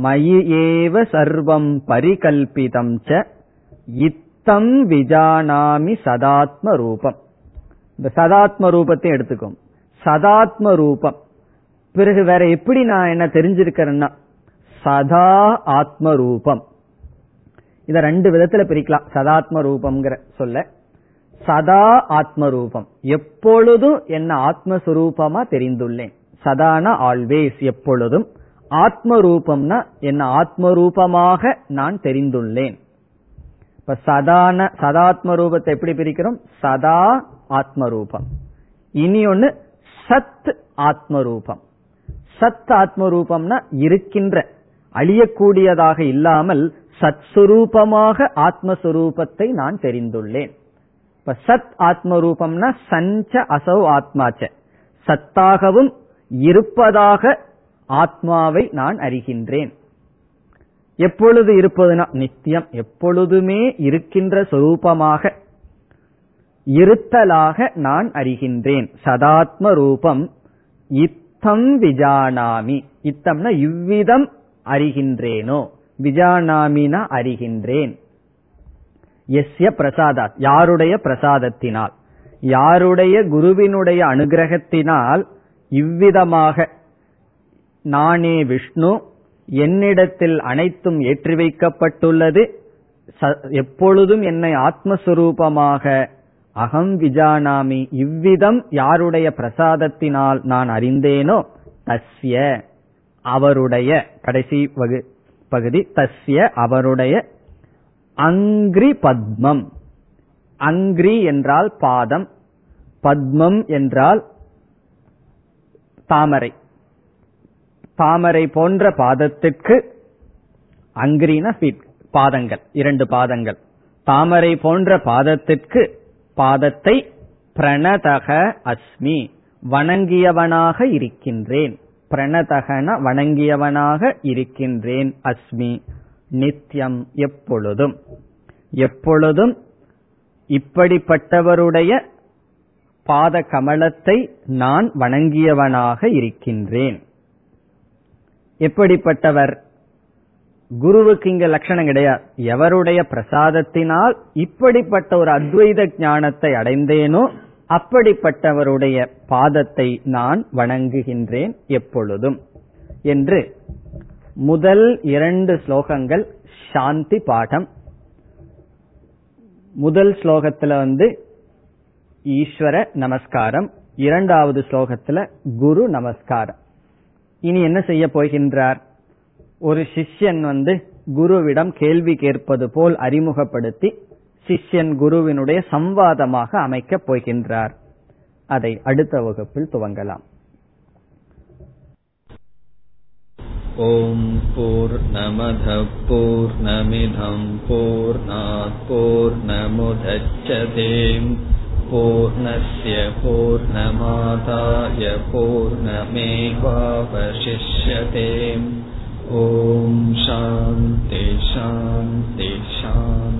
மயி ஏவ சர்வம் பரிகல்பிதம் ச இத்தம் விஜானாமி சதாத்ம ரூபம். இந்த சதாத்ம ரூபத்தையும் எடுத்துக்கோம், சதாத்ம ரூபம். பிறகு வேற எப்படி நான் என்ன தெரிஞ்சிருக்கிறேன்னா சதா ஆத்ம ரூபம். இத ரெண்டு விதத்துல பிரிக்கலாம். சதாத்ம ரூபம்ங்கிற சொல்ல சதா ஆத்மரூபம், எப்பொழுதும் என்ன ஆத்மஸ்வரூபமா தெரிந்துள்ளேன். சதானா ஆல்வேஸ், எப்பொழுதும். ஆத்மரூபம்னா என்ன ஆத்மரூபமாக நான் தெரிந்துள்ளேன். இப்ப சதான சதாத்மரூபத்தை எப்படி பிரிக்கிறோம்? சதா ஆத்மரூபம். இனி ஒன்னு சத் ஆத்மரூபம். சத் ஆத்மரூபம்னா இருக்கின்ற, அழியக்கூடியதாக இல்லாமல் சத்ஸ்வரூபமாக ஆத்மஸ்வரூபத்தை நான் தெரிந்துள்ளேன். இப்ப சத் ஆத்மரூபம்னா சஞ்ச அசௌ ஆத்மாச்ச, சத்தாகவும் இருப்பதாக ஆத்மாவை நான் அறிகின்றேன். எப்பொழுது இருப்பதுனா நித்தியம், எப்பொழுதுமே இருக்கின்ற சொரூபமாக இருத்தலாக நான் அறிகின்றேன். சதாத்ம ரூபம். இத்தம் விஜானாமி, இத்தம்னா இவ்விதம் அறிகின்றேனோ, விஜானாமினா அறிகின்றேன். எஸ்ய பிரசாதாத், யாருடைய பிரசாதத்தினால், யாருடைய குருவினுடைய அனுகிரகத்தினால் இவ்விதமாக நானே விஷ்ணு, என்னிடத்தில் அனைத்தும் ஏற்றி வைக்கப்பட்டுள்ளது, எப்பொழுதும் என்னை ஆத்மஸ்வரூபமாக அகம் விஜானாமி, இவ்விதம் யாருடைய பிரசாதத்தினால் நான் அறிந்தேனோ, தஸ்ய அவருடைய, கடைசி பகுதி, தஸ்ய அவருடைய அங்கிரி பத்மம். அங்கிரி என்றால் பாதம், பத்மம் என்றால் தாமரை, தாமரை போன்ற பாதத்திற்கு, அங்கிரினா பாதங்கள், இரண்டு பாதங்கள், தாமரை போன்ற பாதத்திற்கு, பாதத்தை பிரணதக அஸ்மி, வணங்கியவனாக இருக்கின்றேன். பிரணதகன வணங்கியவனாக இருக்கின்றேன். அஸ்மி நித்தியம், எப்பொழுதும். எப்பொழுதும் இப்படிப்பட்டவருடைய பாத கமலத்தை நான் வணங்கியவனாக இருக்கின்றேன். எப்படிப்பட்டவர்? குருவுக்கு இங்க லட்சணம் கிடையாது. எவருடைய பிரசாதத்தினால் இப்படிப்பட்ட ஒரு அத்வைத ஞானத்தை அடைந்தேனோ அப்படிப்பட்டவருடைய பாதத்தை நான் வணங்குகின்றேன் எப்பொழுதும் என்று. முதல் 2 ஸ்லோகங்கள் சாந்தி பாடம். முதல் ஸ்லோகத்துல ஈஸ்வர நமஸ்காரம், 2வது ஸ்லோகத்துல குரு நமஸ்காரம். இனி என்ன செய்ய போகின்றார்? ஒரு சிஷ்யன் குருவிடம் கேள்வி கேட்பது போல் அறிமுகப்படுத்தி சிஷ்யன் குருவினுடைய சம்வாதமாக அமைக்கப் போகின்றார். அதை அடுத்த வகுப்பில் துவங்கலாம். ஓம் பூர்ணமத பூர்ணமிதம் பூர்ணாத் பூர்ணமுதச்யதே பூர்ணஸ்ய பூர்ணமாதாய பூர்ணமேவாவசிஷ்யதே. ஓம் சாந்தி சாந்தி சாந்தி.